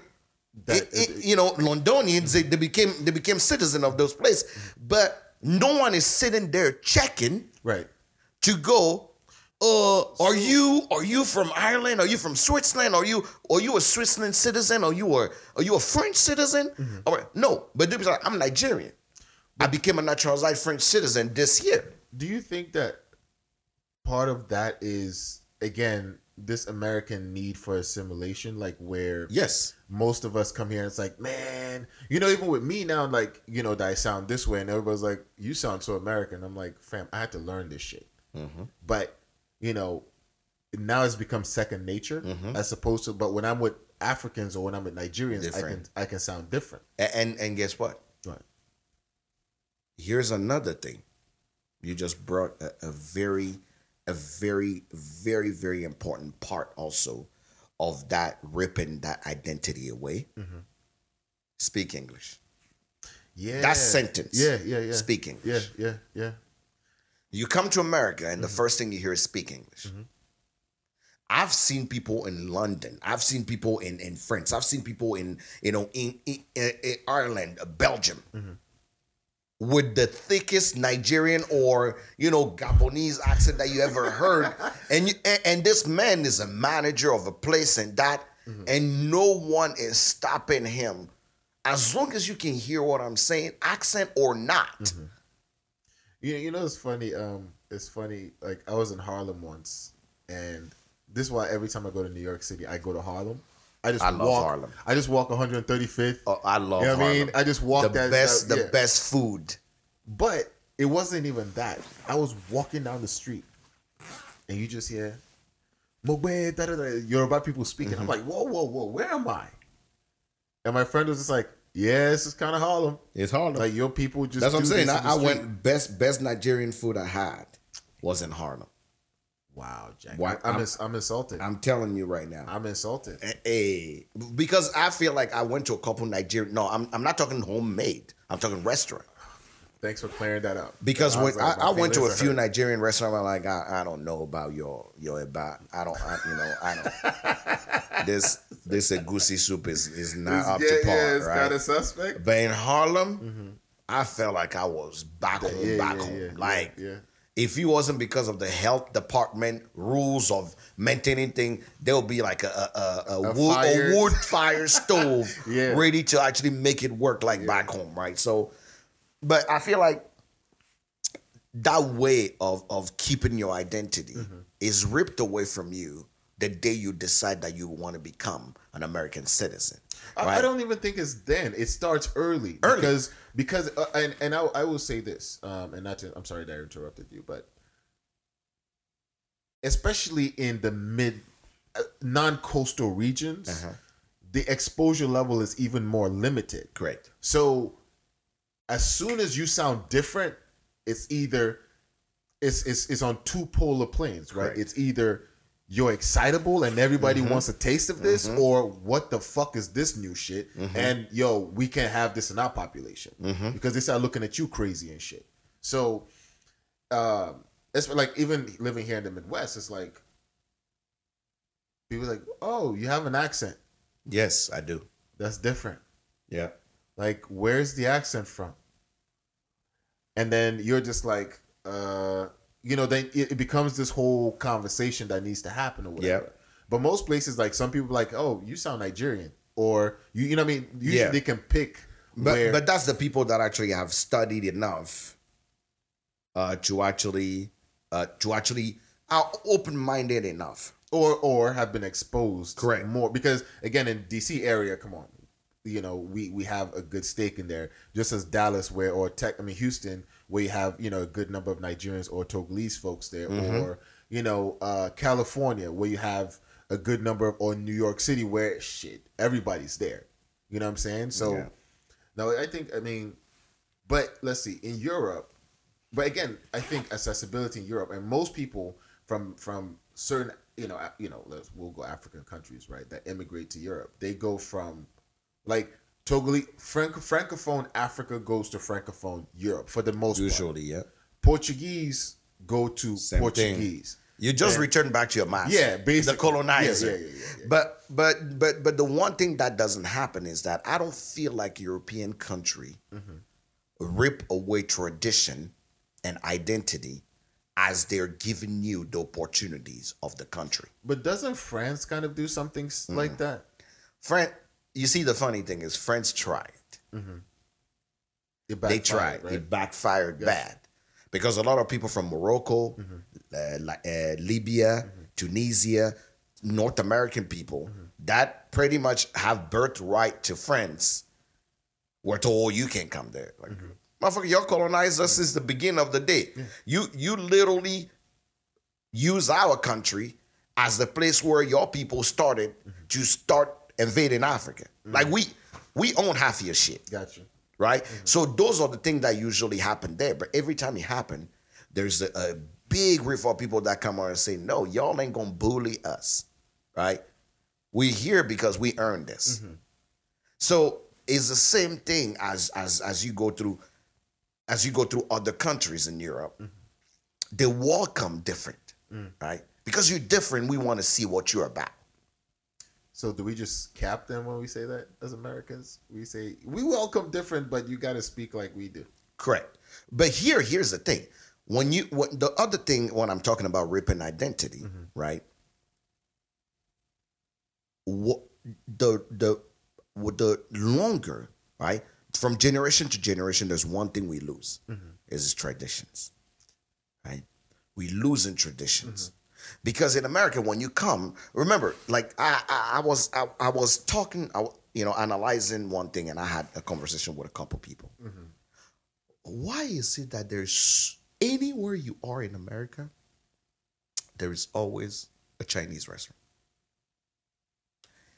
Londonians, they became citizens of those places, but no one is sitting there checking right to go. Are you from Ireland? Are you from Switzerland? Are you a Switzerland citizen? Are you a French citizen? Mm-hmm. Or, no, but they'd be like, I'm Nigerian. I became a naturalized French citizen this year. Do you think that part of that is, again, this American need for assimilation, like where yes, most of us come here and it's like, man, even with me now, like, that I sound this way and everybody's like, you sound so American. I'm like, fam, I had to learn this shit. Mm-hmm. But, now it's become second nature mm-hmm. as opposed to, but when I'm with Africans or when I'm with Nigerians, different. I can sound different. And guess what? Right. Here's another thing. You just brought a very, very, very important part also of that, ripping that identity away. Mm-hmm. Speak English. Yeah. That sentence. Yeah. Speak English. Yeah. You come to America and mm-hmm. the first thing you hear is speak English. Mm-hmm. I've seen people in London. I've seen people in France. I've seen people in Ireland, Belgium. Mm-hmm. With the thickest Nigerian or Gabonese accent that you ever heard, and this man is a manager of a place and that, mm-hmm. and no one is stopping him, as long as you can hear what I'm saying, accent or not. Mm-hmm. It's funny. Like I was in Harlem once, and this is why every time I go to New York City, I go to Harlem. I love Harlem. I just walk 135th. Oh, I love Harlem. I mean? I just walked the best food. But it wasn't even that. I was walking down the street and you just hear Yoruba people speaking. Mm-hmm. I'm like, whoa, where am I? And my friend was just like, yeah, this is kind of Harlem. It's Harlem. Like your people just. That's what I'm saying. I went best Nigerian food I had was in Harlem. Wow, Jack. Why, I'm insulted. I'm telling you right now. I'm insulted. Hey, because I feel like I went to a couple Nigerian. No, I'm not talking homemade. I'm talking restaurant. Thanks for clearing that up. Because when I went to a few Nigerian restaurants, I'm like, I don't know about your Eba. I don't. This egusi soup is not up to par. Yeah, it's right? Kind of suspect. But in Harlem, mm-hmm. I felt like I was back home. Yeah. If it wasn't because of the health department rules of maintaining things, there'll be like a wood fire stove ready to actually make it work back home, right? So, but I feel like that way of keeping your identity mm-hmm. is ripped away from you the day you decide that you want to become an American citizen. Right? I don't even think it's then. It starts early. because I will say this, and not to, I'm sorry that I interrupted you, but especially in the non-coastal regions, uh-huh. the exposure level is even more limited. Correct. So as soon as you sound different, it's either it's on two polar planes, right? Correct. It's either you're excitable and everybody mm-hmm. wants a taste of this mm-hmm. or what the fuck is this new shit? Mm-hmm. And we can't have this in our population mm-hmm. because they start looking at you crazy and shit. So, it's like even living here in the Midwest, it's like, people are like, oh, you have an accent. Yes, I do. That's different. Yeah. Like, where's the accent from? And then you're just like, then it becomes this whole conversation that needs to happen or whatever. Yep. But most places, like some people, like, oh, you sound Nigerian, or you know what I mean. Usually they can pick. But that's the people that actually have studied enough to actually are open-minded enough, or have been exposed. Correct. More because again in DC area, come on, we have a good stake in there, just as Dallas Houston. Where you have, a good number of Nigerians or Togolese folks there, mm-hmm. or, California, where you have a good number or New York City, where, everybody's there. You know what I'm saying? So, no, but let's see, in Europe, but again, I think accessibility in Europe, and most people from certain, we'll go African countries, right, that immigrate to Europe, they go from, like, Togolese, Francophone Africa goes to Francophone Europe for the most part. Usually, yeah. Portuguese go to Portuguese. You just return back to your master. Yeah, basically. The colonizer. Yeah. But the one thing that doesn't happen is that I don't feel like European country rip away tradition and identity as they're giving you the opportunities of the country. But doesn't France kind of do something like that? France, you see, the funny thing is France tried. They tried. Right? It backfired bad. Because a lot of people from Morocco, Libya, Tunisia, North American people that pretty much have birthright to France were told, you can't come there. Like, motherfucker, y'all colonized us since the beginning of the day. Yeah. You literally use our country as the place where your people started to start invading Africa. Like, we own half your shit. Gotcha. Right? So those are the things that usually happen there. But every time it happens, there's a big riff of people that come on and say, no, y'all ain't going to bully us. Right? We're here because we earned this. So it's the same thing as you go through other countries in Europe. They welcome different. Right? Because you're different, we want to see what you're about. So do we just cap them when we say that as Americans? We say, we welcome different, but you got to speak like we do. Correct. But here's the thing. The other thing when I'm talking about ripping identity, right? The longer, right? From generation to generation, there's one thing we lose. Is traditions, right? We losing traditions. Because in America, when you come, remember, like I was talking, analyzing one thing, and I had a conversation with a couple people. Why is it that there's anywhere you are in America, there is always a Chinese restaurant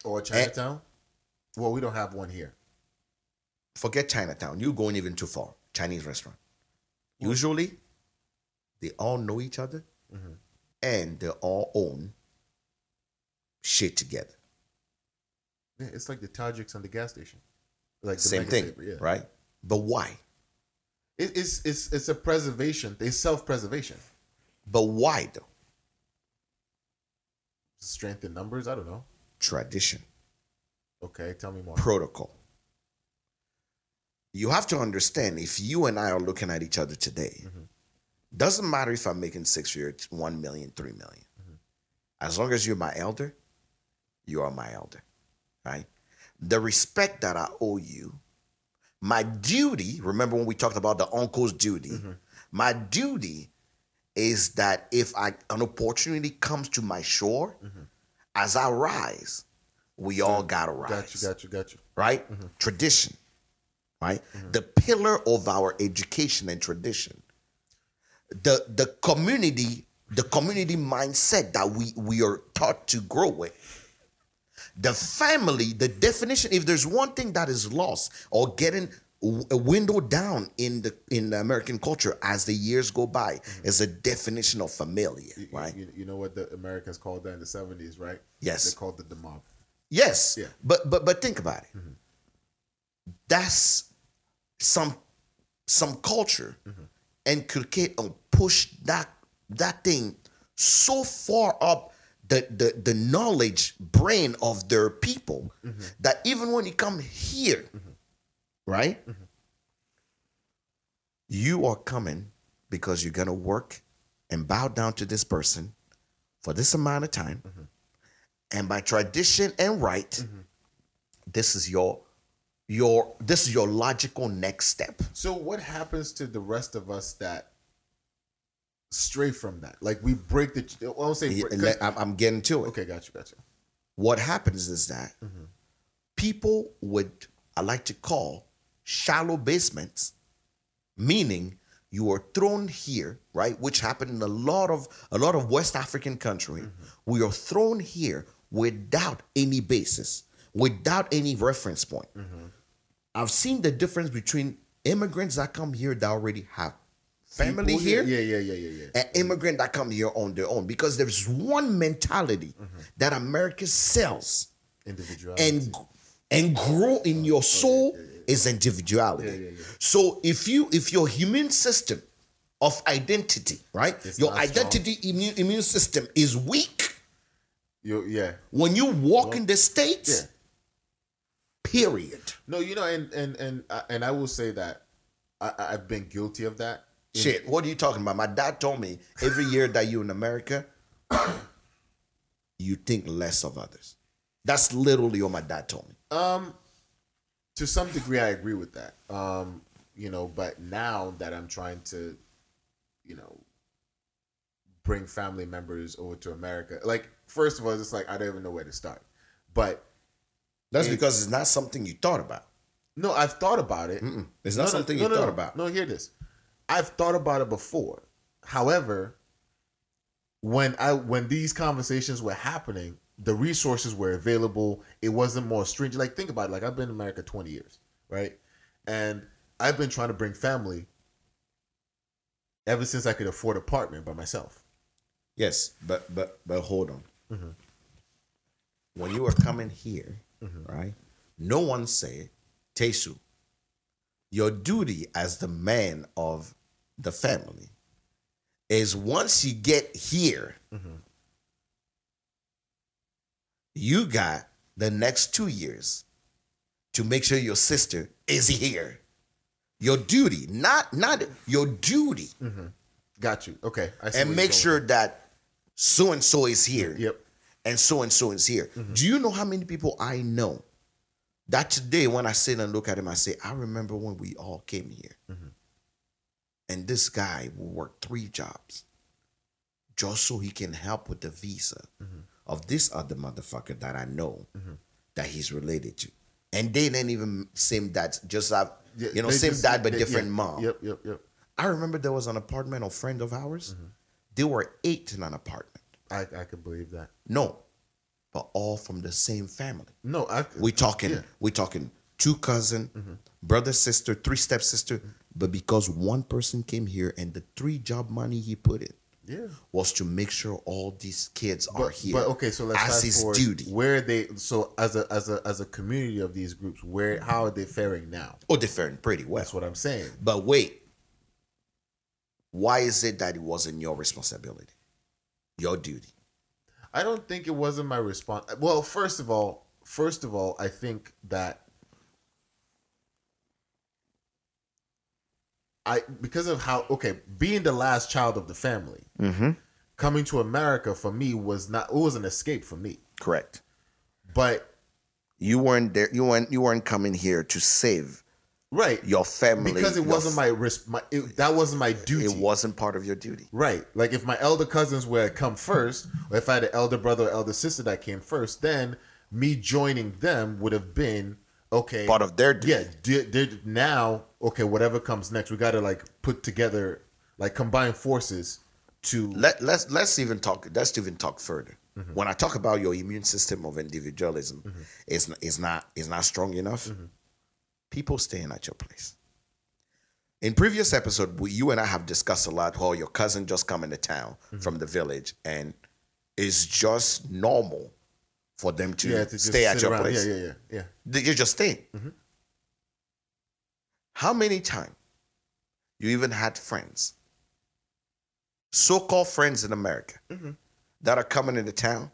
or Chinatown? Well, we don't have one here. Forget Chinatown. You're going even too far. Chinese restaurant. Usually, they all know each other. And they all own shit together. Yeah, it's like the Tajiks on the gas station. Like same thing, right? But why? It's a preservation. It's self-preservation. But why, though? Strength in numbers? I don't know. Tradition. Okay, tell me more. Protocol. You have to understand, if you and I are looking at each other today, doesn't matter if I'm making $6 figures, $1 million, $3 million. As long as you're my elder, you are my elder, right? The respect that I owe you, my duty, remember when we talked about the uncle's duty, my duty is that if an opportunity comes to my shore, as I rise, we all gotta rise. Got you. Right? Tradition, right? The pillar of our education and tradition. The community mindset that we are taught to grow with. The family, the definition, if there's one thing that is lost or getting windowed down in the American culture as the years go by, is the definition of familia, right? You know what the Americans called that in the 70s, right? Yes. They called it the mob. Yes. Yeah. But think about it. That's some culture. Inculcate and push that thing so far up the knowledge brain of their people that even when you come here, right, you are coming because you're gonna work and bow down to this person for this amount of time, and by tradition and right, this is your logical next step. So what happens to the rest of us that stray from that? Like we break the... I don't say break, I'm getting to it. Okay, gotcha. What happens is that people would, I like to call, shallow basements, meaning you are thrown here, right? Which happened in a lot of West African country. We are thrown here without any basis, without any reference point. I've seen the difference between immigrants that come here that already have family here, and immigrants that come here on their own, because there's one mentality that America sells. Individuality. And grow in your soul is individuality. So if your human system of identity, right? It's your identity immune system is weak. When you walk in the States, period. No, you know, and I will say that I've been guilty of that. Shit, what are you talking about? My dad told me every year that you're in America, you think less of others. That's literally what my dad told me. To some degree, I agree with that. You know, but now that I'm trying to, you know, bring family members over to America, like, first of all, it's like I don't even know where to start. But that's because it's not something you thought about. No, I've thought about it. Mm-mm. It's not something you thought about. No, hear this. I've thought about it before. However, when these conversations were happening, the resources were available. It wasn't more stringent. Like, think about it. Like, I've been in America 20 years, right? And I've been trying to bring family ever since I could afford an apartment by myself. Yes, but hold on. Mm-hmm. When you were coming here, mm-hmm. right? No one said, Tersur, your duty as the man of the family is once you get here, mm-hmm. you got the next 2 years to make sure your sister is here. Your duty, not your duty. Mm-hmm. Got you. Okay. I see. And make sure that so-and-so is here. Yep. And so is here. Mm-hmm. Do you know how many people I know that today when I sit and look at him, I say, I remember when we all came here. Mm-hmm. And this guy will work 3 jobs just so he can help with the visa mm-hmm. of this other motherfucker that I know mm-hmm. that he's related to. And they didn't even same dad, just have, you know, same dad but different mom. Yep. I remember there was an apartment, a friend of ours. Mm-hmm. They were 8 in an apartment. I can believe that. No, but all from the same family. No, we talking 2 cousins, mm-hmm. brother, sister, 3 stepsisters, mm-hmm. but because one person came here and the 3 job money he put in was to make sure all these kids are here. But okay, so let's fast his forward. Duty. Where are they? So as a community of these groups, how are they faring now? Oh, they're faring pretty well. That's what I'm saying. But wait, why is it that it wasn't your responsibility? Your duty. I don't think it wasn't my response. Well, first of all, I think that because of how, being the last child of the family, mm-hmm. coming to America for me it was an escape for me. Correct. But you weren't there. You weren't coming here to save. Right, your family, because it wasn't that wasn't my duty. It wasn't part of your duty. Right, like if my elder cousins were come first, or if I had an elder brother or elder sister that came first, then me joining them would have been part of their duty. Yeah, whatever comes next, we got to like put together, like combine forces to let's even talk further. Mm-hmm. When I talk about your immune system of individualism, mm-hmm. it's not strong enough. Mm-hmm. People staying at your place. In previous episode, you and I have discussed a lot how your cousin just come into town mm-hmm. from the village, and it's just normal for them to stay at your place. Yeah. You're just staying. Mm-hmm. How many times you even had friends, so-called friends in America, mm-hmm. that are coming into town,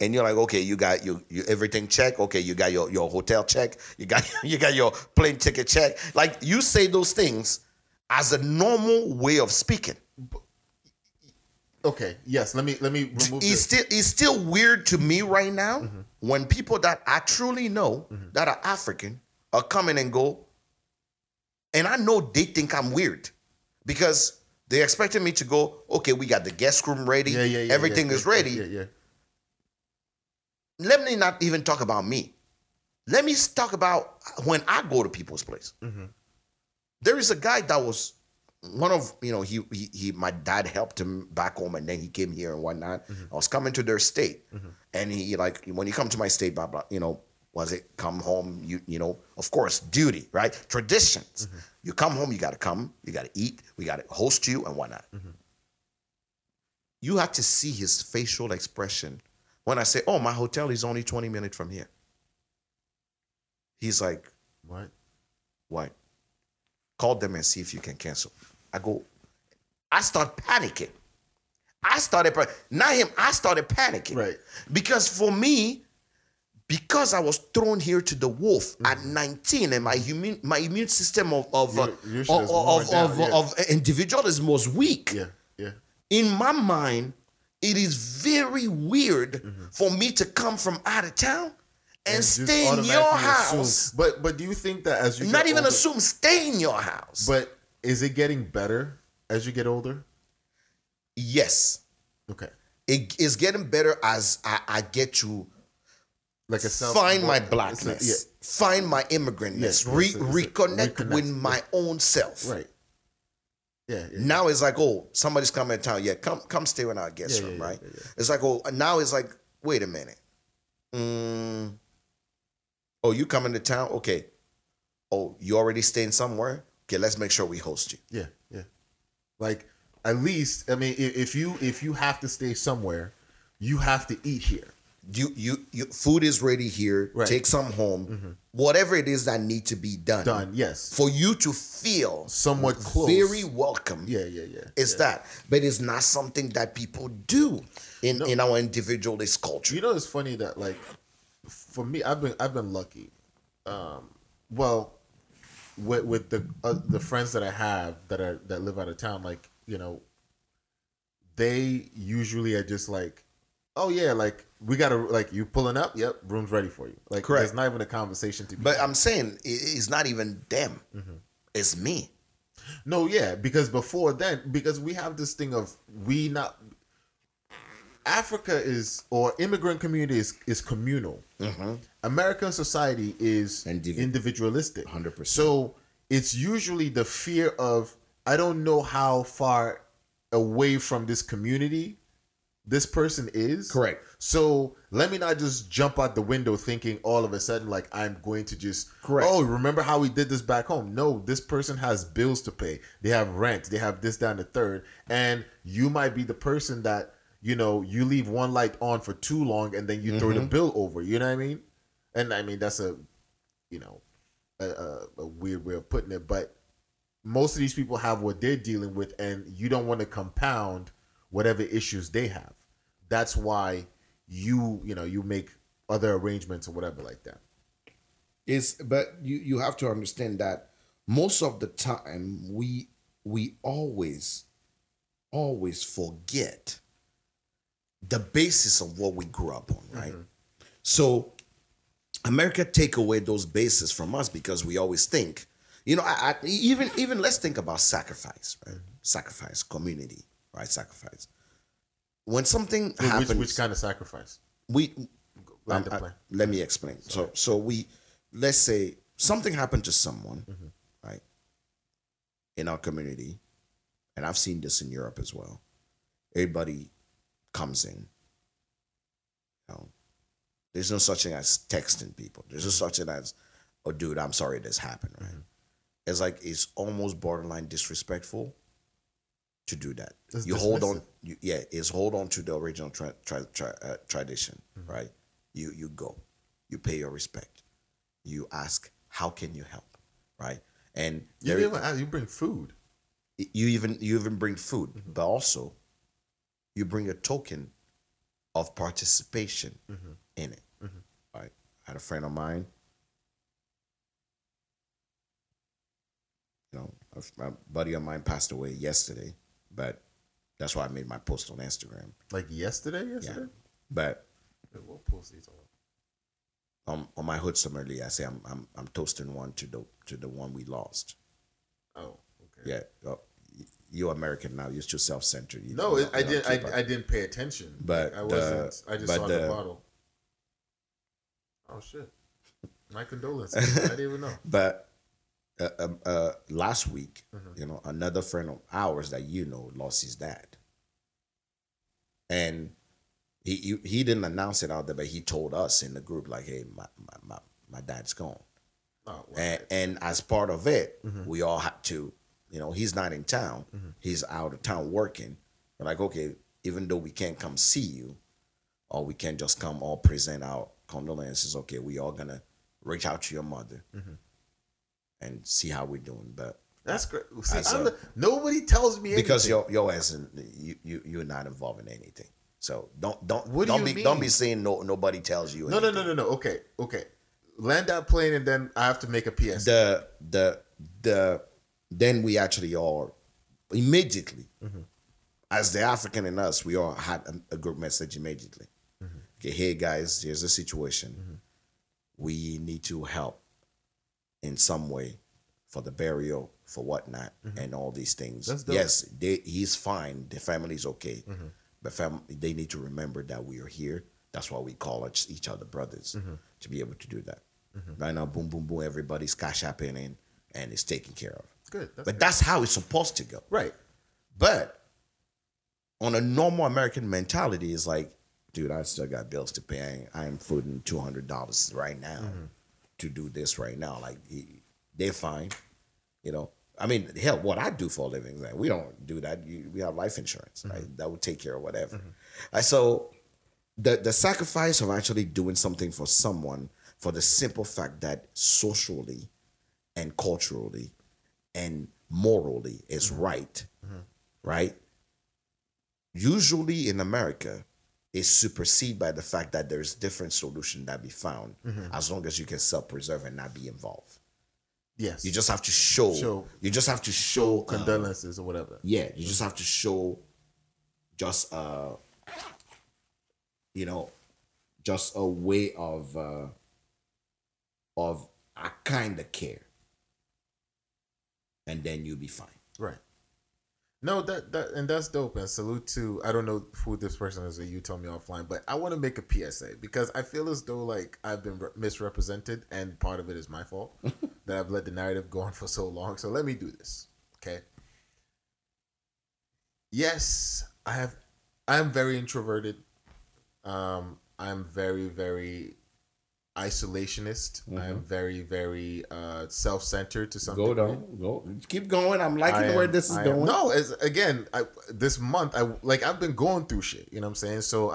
and you're like, you got your everything check. Okay, you got your hotel check. You got your plane ticket check. Like, you say those things as a normal way of speaking. Okay. Yes. Let me remove this. It's still weird to me right now mm-hmm. when people that I truly know mm-hmm. that are African are coming and go, and I know they think I'm weird because they're expecting me to go. Okay, we got the guest room ready. Yeah, everything is ready. Yeah. Let me not even talk about me. Let me talk about when I go to people's place. Mm-hmm. There is a guy that was one of, he my dad helped him back home, and then he came here and whatnot. Mm-hmm. I was coming to their state. Mm-hmm. And he like, when you come to my state, blah, blah, was it come home? You know, of course, duty, right? Traditions. Mm-hmm. You come home, you got to come, you got to eat, we got to host you and whatnot. Mm-hmm. You have to see his facial expression when I say, my hotel is only 20 minutes from here. He's like, what? Call them and see if you can cancel. I start panicking. I started panicking. Right. Because for me, because I was thrown here to the wolf at 19, and my immune system of individualism was weak. Yeah, yeah. In my mind, it is very weird for me to come from out of town and stay in your house. But do you think that as you get older, stay in your house? But is it getting better as you get older? Yes. Okay. It is getting better as I get to find my blackness, find my immigrantness, reconnect with my own self. Right. Yeah, yeah. Now it's like, oh, somebody's coming to town. Yeah, come stay in our guest room, right? Yeah, yeah. It's like, oh, now it's like, wait a minute. Oh, you coming to town? Okay. Oh, you already staying somewhere? Okay, let's make sure we host you. Yeah, yeah. Like, at least, I mean, if you have to stay somewhere, you have to eat here. You food is ready here. Right. Take some home. Mm-hmm. Whatever it is that need to be done. Done, yes. For you to feel somewhat close. Very welcome. Yeah. That. But it's not something that people do in our individualist culture. You know, it's funny that, like, for me, I've been lucky. With the friends that I have that live out of town, like, you know, they usually are just like, oh yeah, like, we gotta, like, you pulling up? Yep, room's ready for you. Like, correct. There's not even a conversation to be. But I'm saying it's not even them. Mm-hmm. It's me. No, yeah, because before then, because we have this thing of Africa is, or immigrant community is communal. Mm-hmm. American society is individualistic. 100%. So it's usually the fear of, I don't know how far away from this community this person is. Correct. So let me not just jump out the window thinking all of a sudden, like, I'm going to just, oh, remember how we did this back home? No, this person has bills to pay. They have rent. They have this, that, and the third. And you might be the person that, you know, you leave one light on for too long and then you throw the bill over. You know what I mean? And I mean, that's a weird way of putting it. But most of these people have what they're dealing with, and you don't want to compound whatever issues they have. That's why you make other arrangements or whatever like that. But you have to understand that most of the time we always forget the basis of what we grew up on, right? Mm-hmm. So America take away those bases from us because we always think, you know, even let's think about sacrifice, right? Mm-hmm. Sacrifice, community, right? Sacrifice. When something happens, which kind of sacrifice? Let me explain. Sorry. So let's say something happened to someone, right, in our community, and I've seen this in Europe as well. Everybody comes in. You know, there's no such thing as texting people. There's no such thing as, oh, dude, I'm sorry this happened. Right? Mm-hmm. It's like, it's almost borderline disrespectful to do that. It's hold on to the original tradition, right? You go, you pay your respect, you ask, how can you help, right? And you bring food. You even bring food, but also you bring a token of participation in it, right? I had a friend of mine, you know, a buddy of mine passed away yesterday. But that's why I made my post on Instagram. Like yesterday? Yeah. But what post is on? On my Hood Sommelier, I say I'm toasting one to the one we lost. Oh, okay. Yeah, well, you're American now. You're too self-centered. I didn't pay attention. But I wasn't. I just saw the bottle. Oh shit! My condolences. I didn't even know. But last week, you know, another friend of ours that you know lost his dad, and he didn't announce it out there, but he told us in the group, like, "Hey, my dad's gone," and as part of it, we all had to, you know, he's not in town, he's out of town working. We're like, okay, even though we can't come see you, or we can't just come all present our condolences, okay, we all gonna reach out to your mother. And see how we're doing. But That's great. See, so, nobody tells me anything. Because your ass, you're not involved in anything. So don't be saying nobody tells you anything. No. Okay. Land that plane, and then I have to make a PSA. Then we actually are immediately, mm-hmm. as the African in us, we all had a group message immediately. Mm-hmm. Okay, hey guys, here's the situation. Mm-hmm. We need to help in some way for the burial, for whatnot, mm-hmm. and all these things. Yes, he's fine. The family's okay. Mm-hmm. But they need to remember that we are here. That's why we call each other brothers, mm-hmm. to be able to do that. Mm-hmm. Right now, boom, boom, boom, everybody's cash happening and it's taken care of. Good. That's how it's supposed to go. Right. But on a normal American mentality, it's like, dude, I still got bills to pay. I am footing $200 right now, mm-hmm. to do this right now. Like, they're fine. You know, I mean, hell, what I do for a living, like, we don't do that. We have life insurance, mm-hmm. right? That would take care of whatever. Mm-hmm. So the sacrifice of actually doing something for someone for the simple fact that socially and culturally and morally is mm-hmm. right, mm-hmm. right? Usually in America, is superseded by the fact that there's different solution that be found, mm-hmm. as long as you can self-preserve and not be involved. Yes. You just have to show condolences or whatever. Yeah. You just have to show just a way of a kind of care. And then you'll be fine. Right. No, that's dope. And salute to, I don't know who this person is, or you tell me offline, but I want to make a PSA because I feel as though like I've been misrepresented, and part of it is my fault that I've let the narrative go on for so long. So let me do this, okay? Yes, I'm very introverted. I'm very, very isolationist. Mm-hmm. I'm very, very self-centered to some degree. Go. Keep going. I'm liking where this is going. No, it's, again, this month, I've been going through shit. You know what I'm saying? So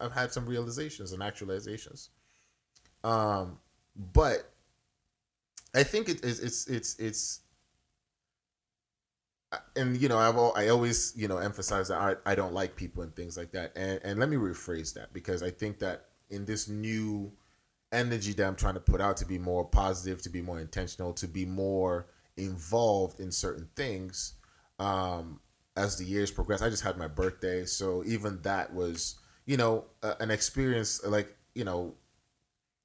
I've had some realizations and actualizations. But I think it's and you know, I always, you know, emphasize that I don't like people and things like that. And let me rephrase that, because I think that in this new energy that I'm trying to put out to be more positive, to be more intentional, to be more involved in certain things, as the years progress. I just had my birthday, so even that was, you know, an experience. Like, you know,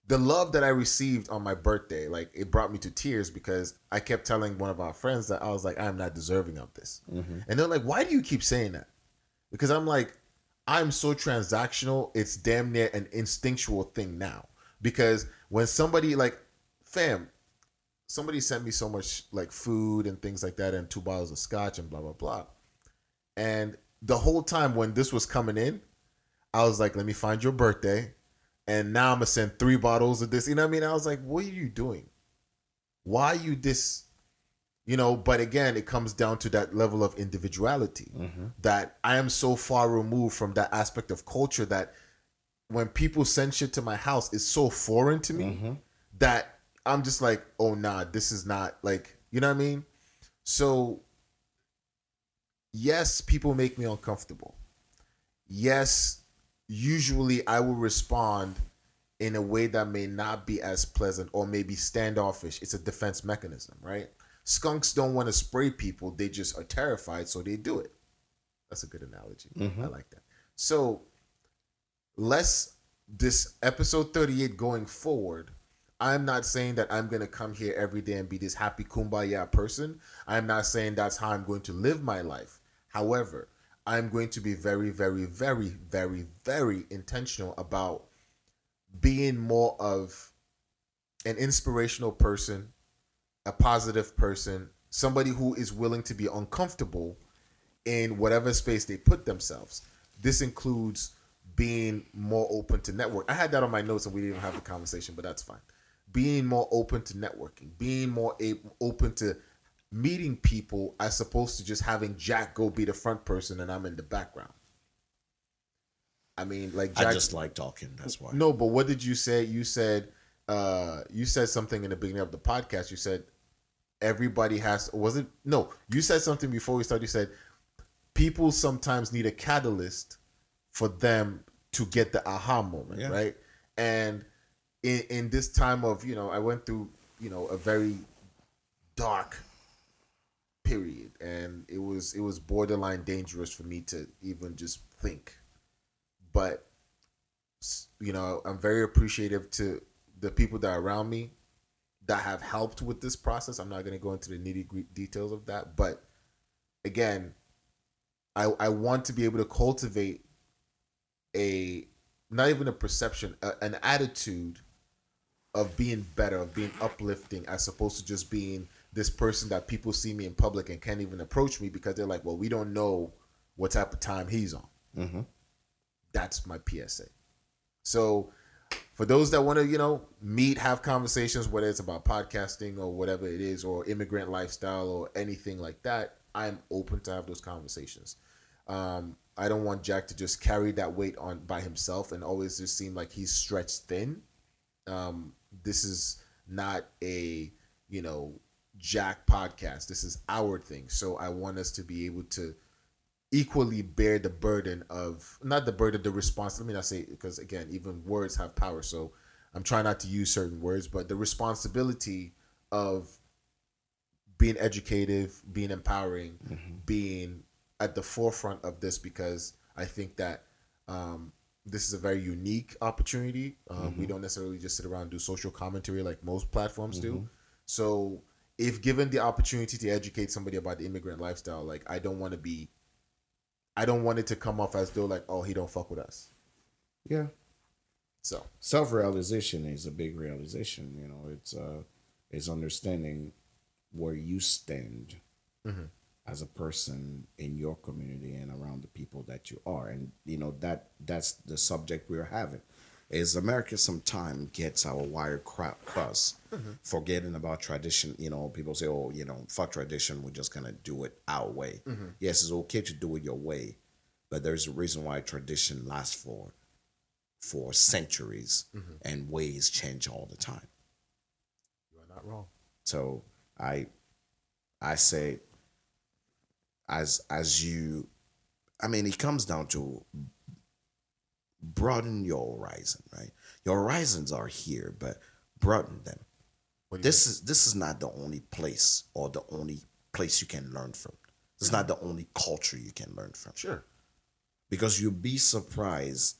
the love that I received on my birthday, like, it brought me to tears, because I kept telling one of our friends that I was like, I'm not deserving of this. Mm-hmm. And they're like, why do you keep saying that? Because I'm like, I'm so transactional, it's damn near an instinctual thing now. Because when somebody, like, fam, somebody sent me so much, like, food and things like that, and 2 bottles of scotch and blah, blah, blah. And the whole time when this was coming in, I was like, let me find your birthday. And now I'm going to send 3 bottles of this. You know what I mean? I was like, what are you doing? Why are you this? You know, but again, it comes down to that level of individuality, mm-hmm. that I am so far removed from that aspect of culture that when people send shit to my house, it's so foreign to me, mm-hmm. that I'm just like, oh, nah, this is not like, you know what I mean? So, yes, people make me uncomfortable. Yes, usually I will respond in a way that may not be as pleasant or maybe standoffish. It's a defense mechanism, right? Skunks don't want to spray people. They just are terrified, so they do it. That's a good analogy. Mm-hmm. I like that. So let's, this episode 38 going forward, I'm not saying that I'm going to come here every day and be this happy kumbaya person. I'm not saying that's how I'm going to live my life. However, I'm going to be very, very, very, very, very intentional about being more of an inspirational person, a positive person, somebody who is willing to be uncomfortable in whatever space they put themselves. This includes being more open to network. I had that on my notes and we didn't even have a conversation, but that's fine. Being more open to networking, being more open to meeting people, as opposed to just having Jack go be the front person and I'm in the background. I mean, like, Jack, I just like talking, that's why. No, but what did you say? You said something in the beginning of the podcast. You said everybody has, was it? No, you said something before we started. You said people sometimes need a catalyst for them to get the aha moment, yeah, right? And in this time of, you know, I went through, you know, a very dark period, and it was borderline dangerous for me to even just think. But, you know, I'm very appreciative to the people that are around me that have helped with this process. I'm not going to go into the nitty-gritty details of that, but again, I want to be able to cultivate a, not even a perception, an attitude of being better, of being uplifting, as opposed to just being this person that people see me in public and can't even approach me because they're like, well, we don't know what type of time he's on. Mm-hmm. That's my PSA. So for those that want to, you know, meet, have conversations, whether it's about podcasting or whatever it is, or immigrant lifestyle or anything like that, I'm open to have those conversations. I don't want Jack to just carry that weight on by himself and always just seem like he's stretched thin. This is not a, you know, Jack podcast. This is our thing. So I want us to be able to equally bear the burden of, not the burden, the response. Let me not say, because again, even words have power. So I'm trying not to use certain words, but the responsibility of being educative, being empowering, mm-hmm, being at the forefront of this, because I think that this is a very unique opportunity. Mm-hmm. We don't necessarily just sit around and do social commentary like most platforms mm-hmm do. So if given the opportunity to educate somebody about the immigrant lifestyle, like I don't want it to come off as though like, oh, he don't fuck with us. Yeah. So self-realization is a big realization. You know, it's understanding where you stand mm-hmm as a person in your community and around the people that you are. And, you know, that's the subject we're having is America sometimes gets our wire crossed, mm-hmm, forgetting about tradition. You know, people say, oh, you know, fuck tradition. We're just going to do it our way. Mm-hmm. Yes, it's okay to do it your way, but there's a reason why tradition lasts for centuries mm-hmm and ways change all the time. You are not wrong. So I say, as you, I mean, it comes down to broaden your horizon, right? Your horizons are here, but broaden them. This is not the only place or the only place you can learn from. It's not the only culture you can learn from. Sure. Because you'll be surprised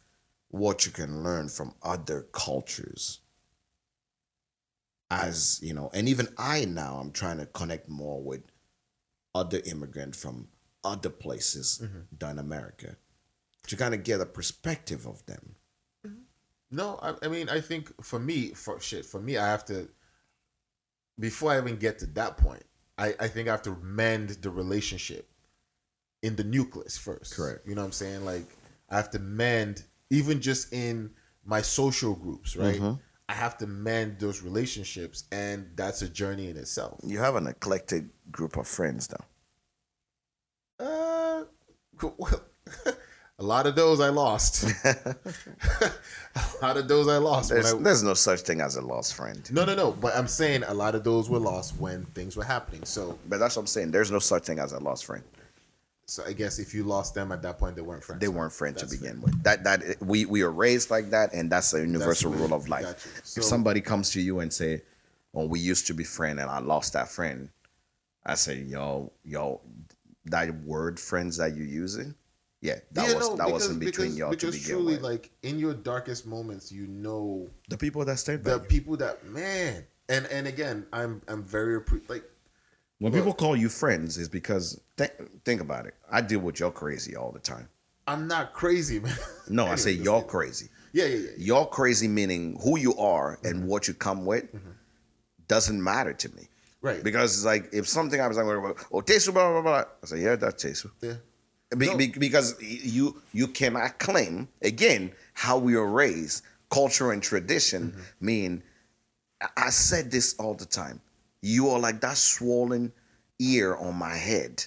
what you can learn from other cultures. As, you know, and even I now, I'm trying to connect more with other immigrants from other places mm-hmm than America to kind of get a perspective of them. Mm-hmm. No, I mean, I think for me, I have to, before I even get to that point, I think I have to mend the relationship in the nucleus first. Correct. You know what I'm saying? Like, I have to mend, even just in my social groups, right? Mm-hmm. I have to mend those relationships, and that's a journey in itself. You have an eclectic group of friends, though. Well, a lot of those I lost. There's no such thing as a lost friend. No. But I'm saying a lot of those were lost when things were happening. So, but that's what I'm saying. There's no such thing as a lost friend. So I guess if you lost them at that point, they weren't friends. They weren't friends to begin with. That we are raised like that, and that's a universal rule of life. So, if somebody comes to you and say, "Oh, we used to be friends, and I lost that friend," I say, "Yo, that word 'friends' that you're using, that wasn't between y'all to begin with." Like in your darkest moments, you know the people that stayed. And again, I'm very like. When people call you friends, it's because think about it. I deal with y'all crazy all the time. I'm not crazy, man. No, anyway, I say y'all crazy. Yeah. Y'all crazy meaning who you are and mm-hmm what you come with mm-hmm doesn't matter to me. Right. Because it's like if something I was like, oh, Tersur, blah, blah, blah. I say, yeah, that's Tersur. Yeah. Because you cannot claim, again, how we are raised, culture and tradition mm-hmm mean, I said this all the time. You are like that swollen ear on my head.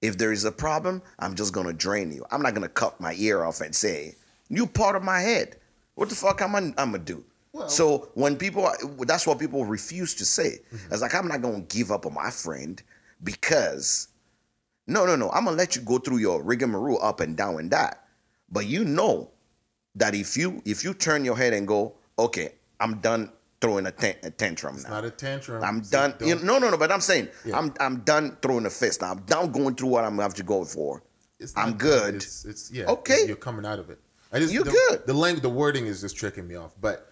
If there is a problem, I'm just going to drain you. I'm not going to cut my ear off and say, you part of my head. What the fuck am I going to do? Well, so when people, that's what people refuse to say. Mm-hmm. It's like, I'm not going to give up on my friend because, no, I'm going to let you go through your rigmarole up and down and that. But you know that if you turn your head and go, okay, I'm done throwing a tantrum now. It's not a tantrum. I'm done. But I'm saying I'm done throwing a fist now. I'm done going through what I'm going to go for. I'm good. Okay. You're coming out of it. You're good. The language, the wording is just tricking me off, but.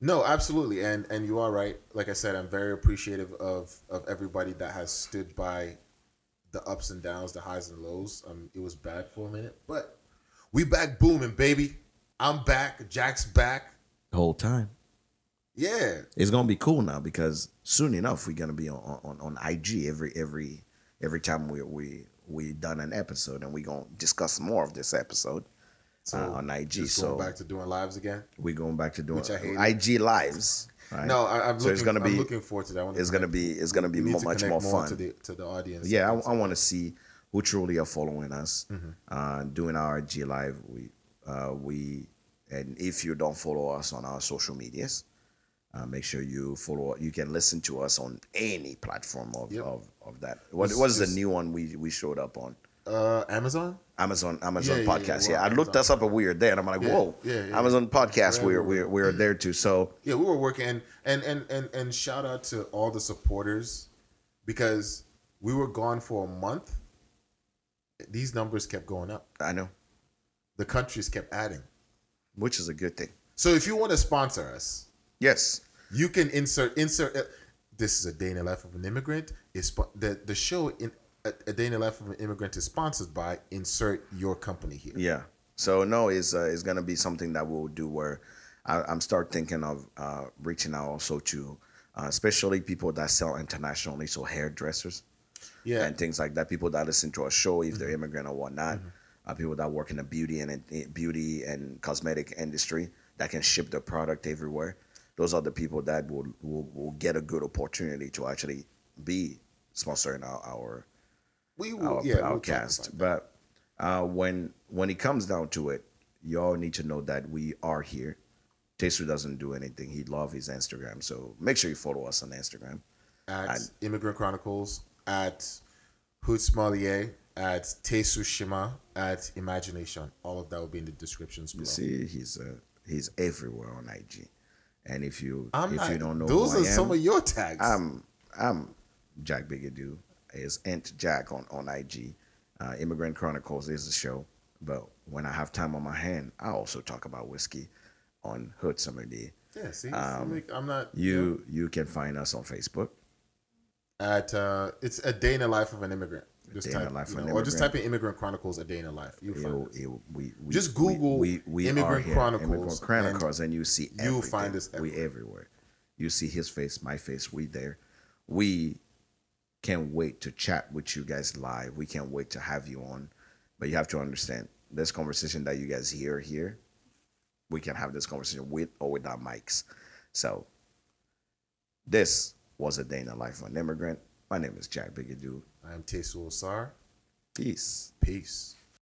No, absolutely, and you are right. Like I said, I'm very appreciative of everybody that has stood by the ups and downs, the highs and lows. It was bad for a minute, but we back booming, baby. I'm back. Jack's back. The whole time. Yeah. It's going to be cool now because soon enough, we're going to be on IG every time we done an episode, and we're going to discuss more of this episode. So on IG, going back to doing lives again. We're going back to doing IG lives. Right? No, I'm looking forward to that. It's gonna be much more fun to the audience. Yeah, I want to see who truly are following us, mm-hmm. Doing our IG live. We and if you don't follow us on our social medias, make sure you follow. You can listen to us on any platform of that. What is the new one we showed up on? Amazon podcast. Yeah, I looked us up a weird day, and I'm like, whoa, Amazon podcast. We're there too. So yeah, we were working, and shout out to all the supporters because we were gone for a month. These numbers kept going up. I know, the countries kept adding, which is a good thing. So if you want to sponsor us, yes, you can insert. This is A Day in the Life of an Immigrant. Is the show in. A Day in the Life of an Immigrant is sponsored by insert your company here. Yeah. So no, it's going to be something that we'll do where I'm start thinking of reaching out also to especially people that sell internationally. So hairdressers and things like that. People that listen to our show, if they're immigrant or whatnot, people that work in the beauty and cosmetic industry that can ship their product everywhere. Those are the people that will get a good opportunity to actually be sponsoring our podcast. But when it comes down to it, y'all need to know that we are here. Tersur doesn't do anything. He loves his Instagram. So make sure you follow us on Instagram. At Immigrant Chronicles, at Hood Sommelier, at Tersur Shima, at Imagination. All of that will be in the descriptions below. You see, he's everywhere on IG. And if you don't know those who I am, some of your tags. I'm Jack Bigadu. Is Ant Jack on IG. Immigrant Chronicles is a show, but when I have time on my hand, I also talk about whiskey on Hood Sommelier. Yeah, see, I'm not. You can find us on Facebook at it's A Day in the Life of an Immigrant. Just type, or just type in Immigrant Chronicles A Day in the Life. You'll find it. Just Google Immigrant Chronicles, and you see everything. You'll find us everywhere. We everywhere. You see his face, my face. We there. We. Can't wait to chat with you guys live. We can't wait to have you on. But you have to understand, this conversation that you guys hear here, we can have this conversation with or without mics. So this was A Day in the Life of an Immigrant. My name is Jack Bigadu. I am Tersur Shima. Peace.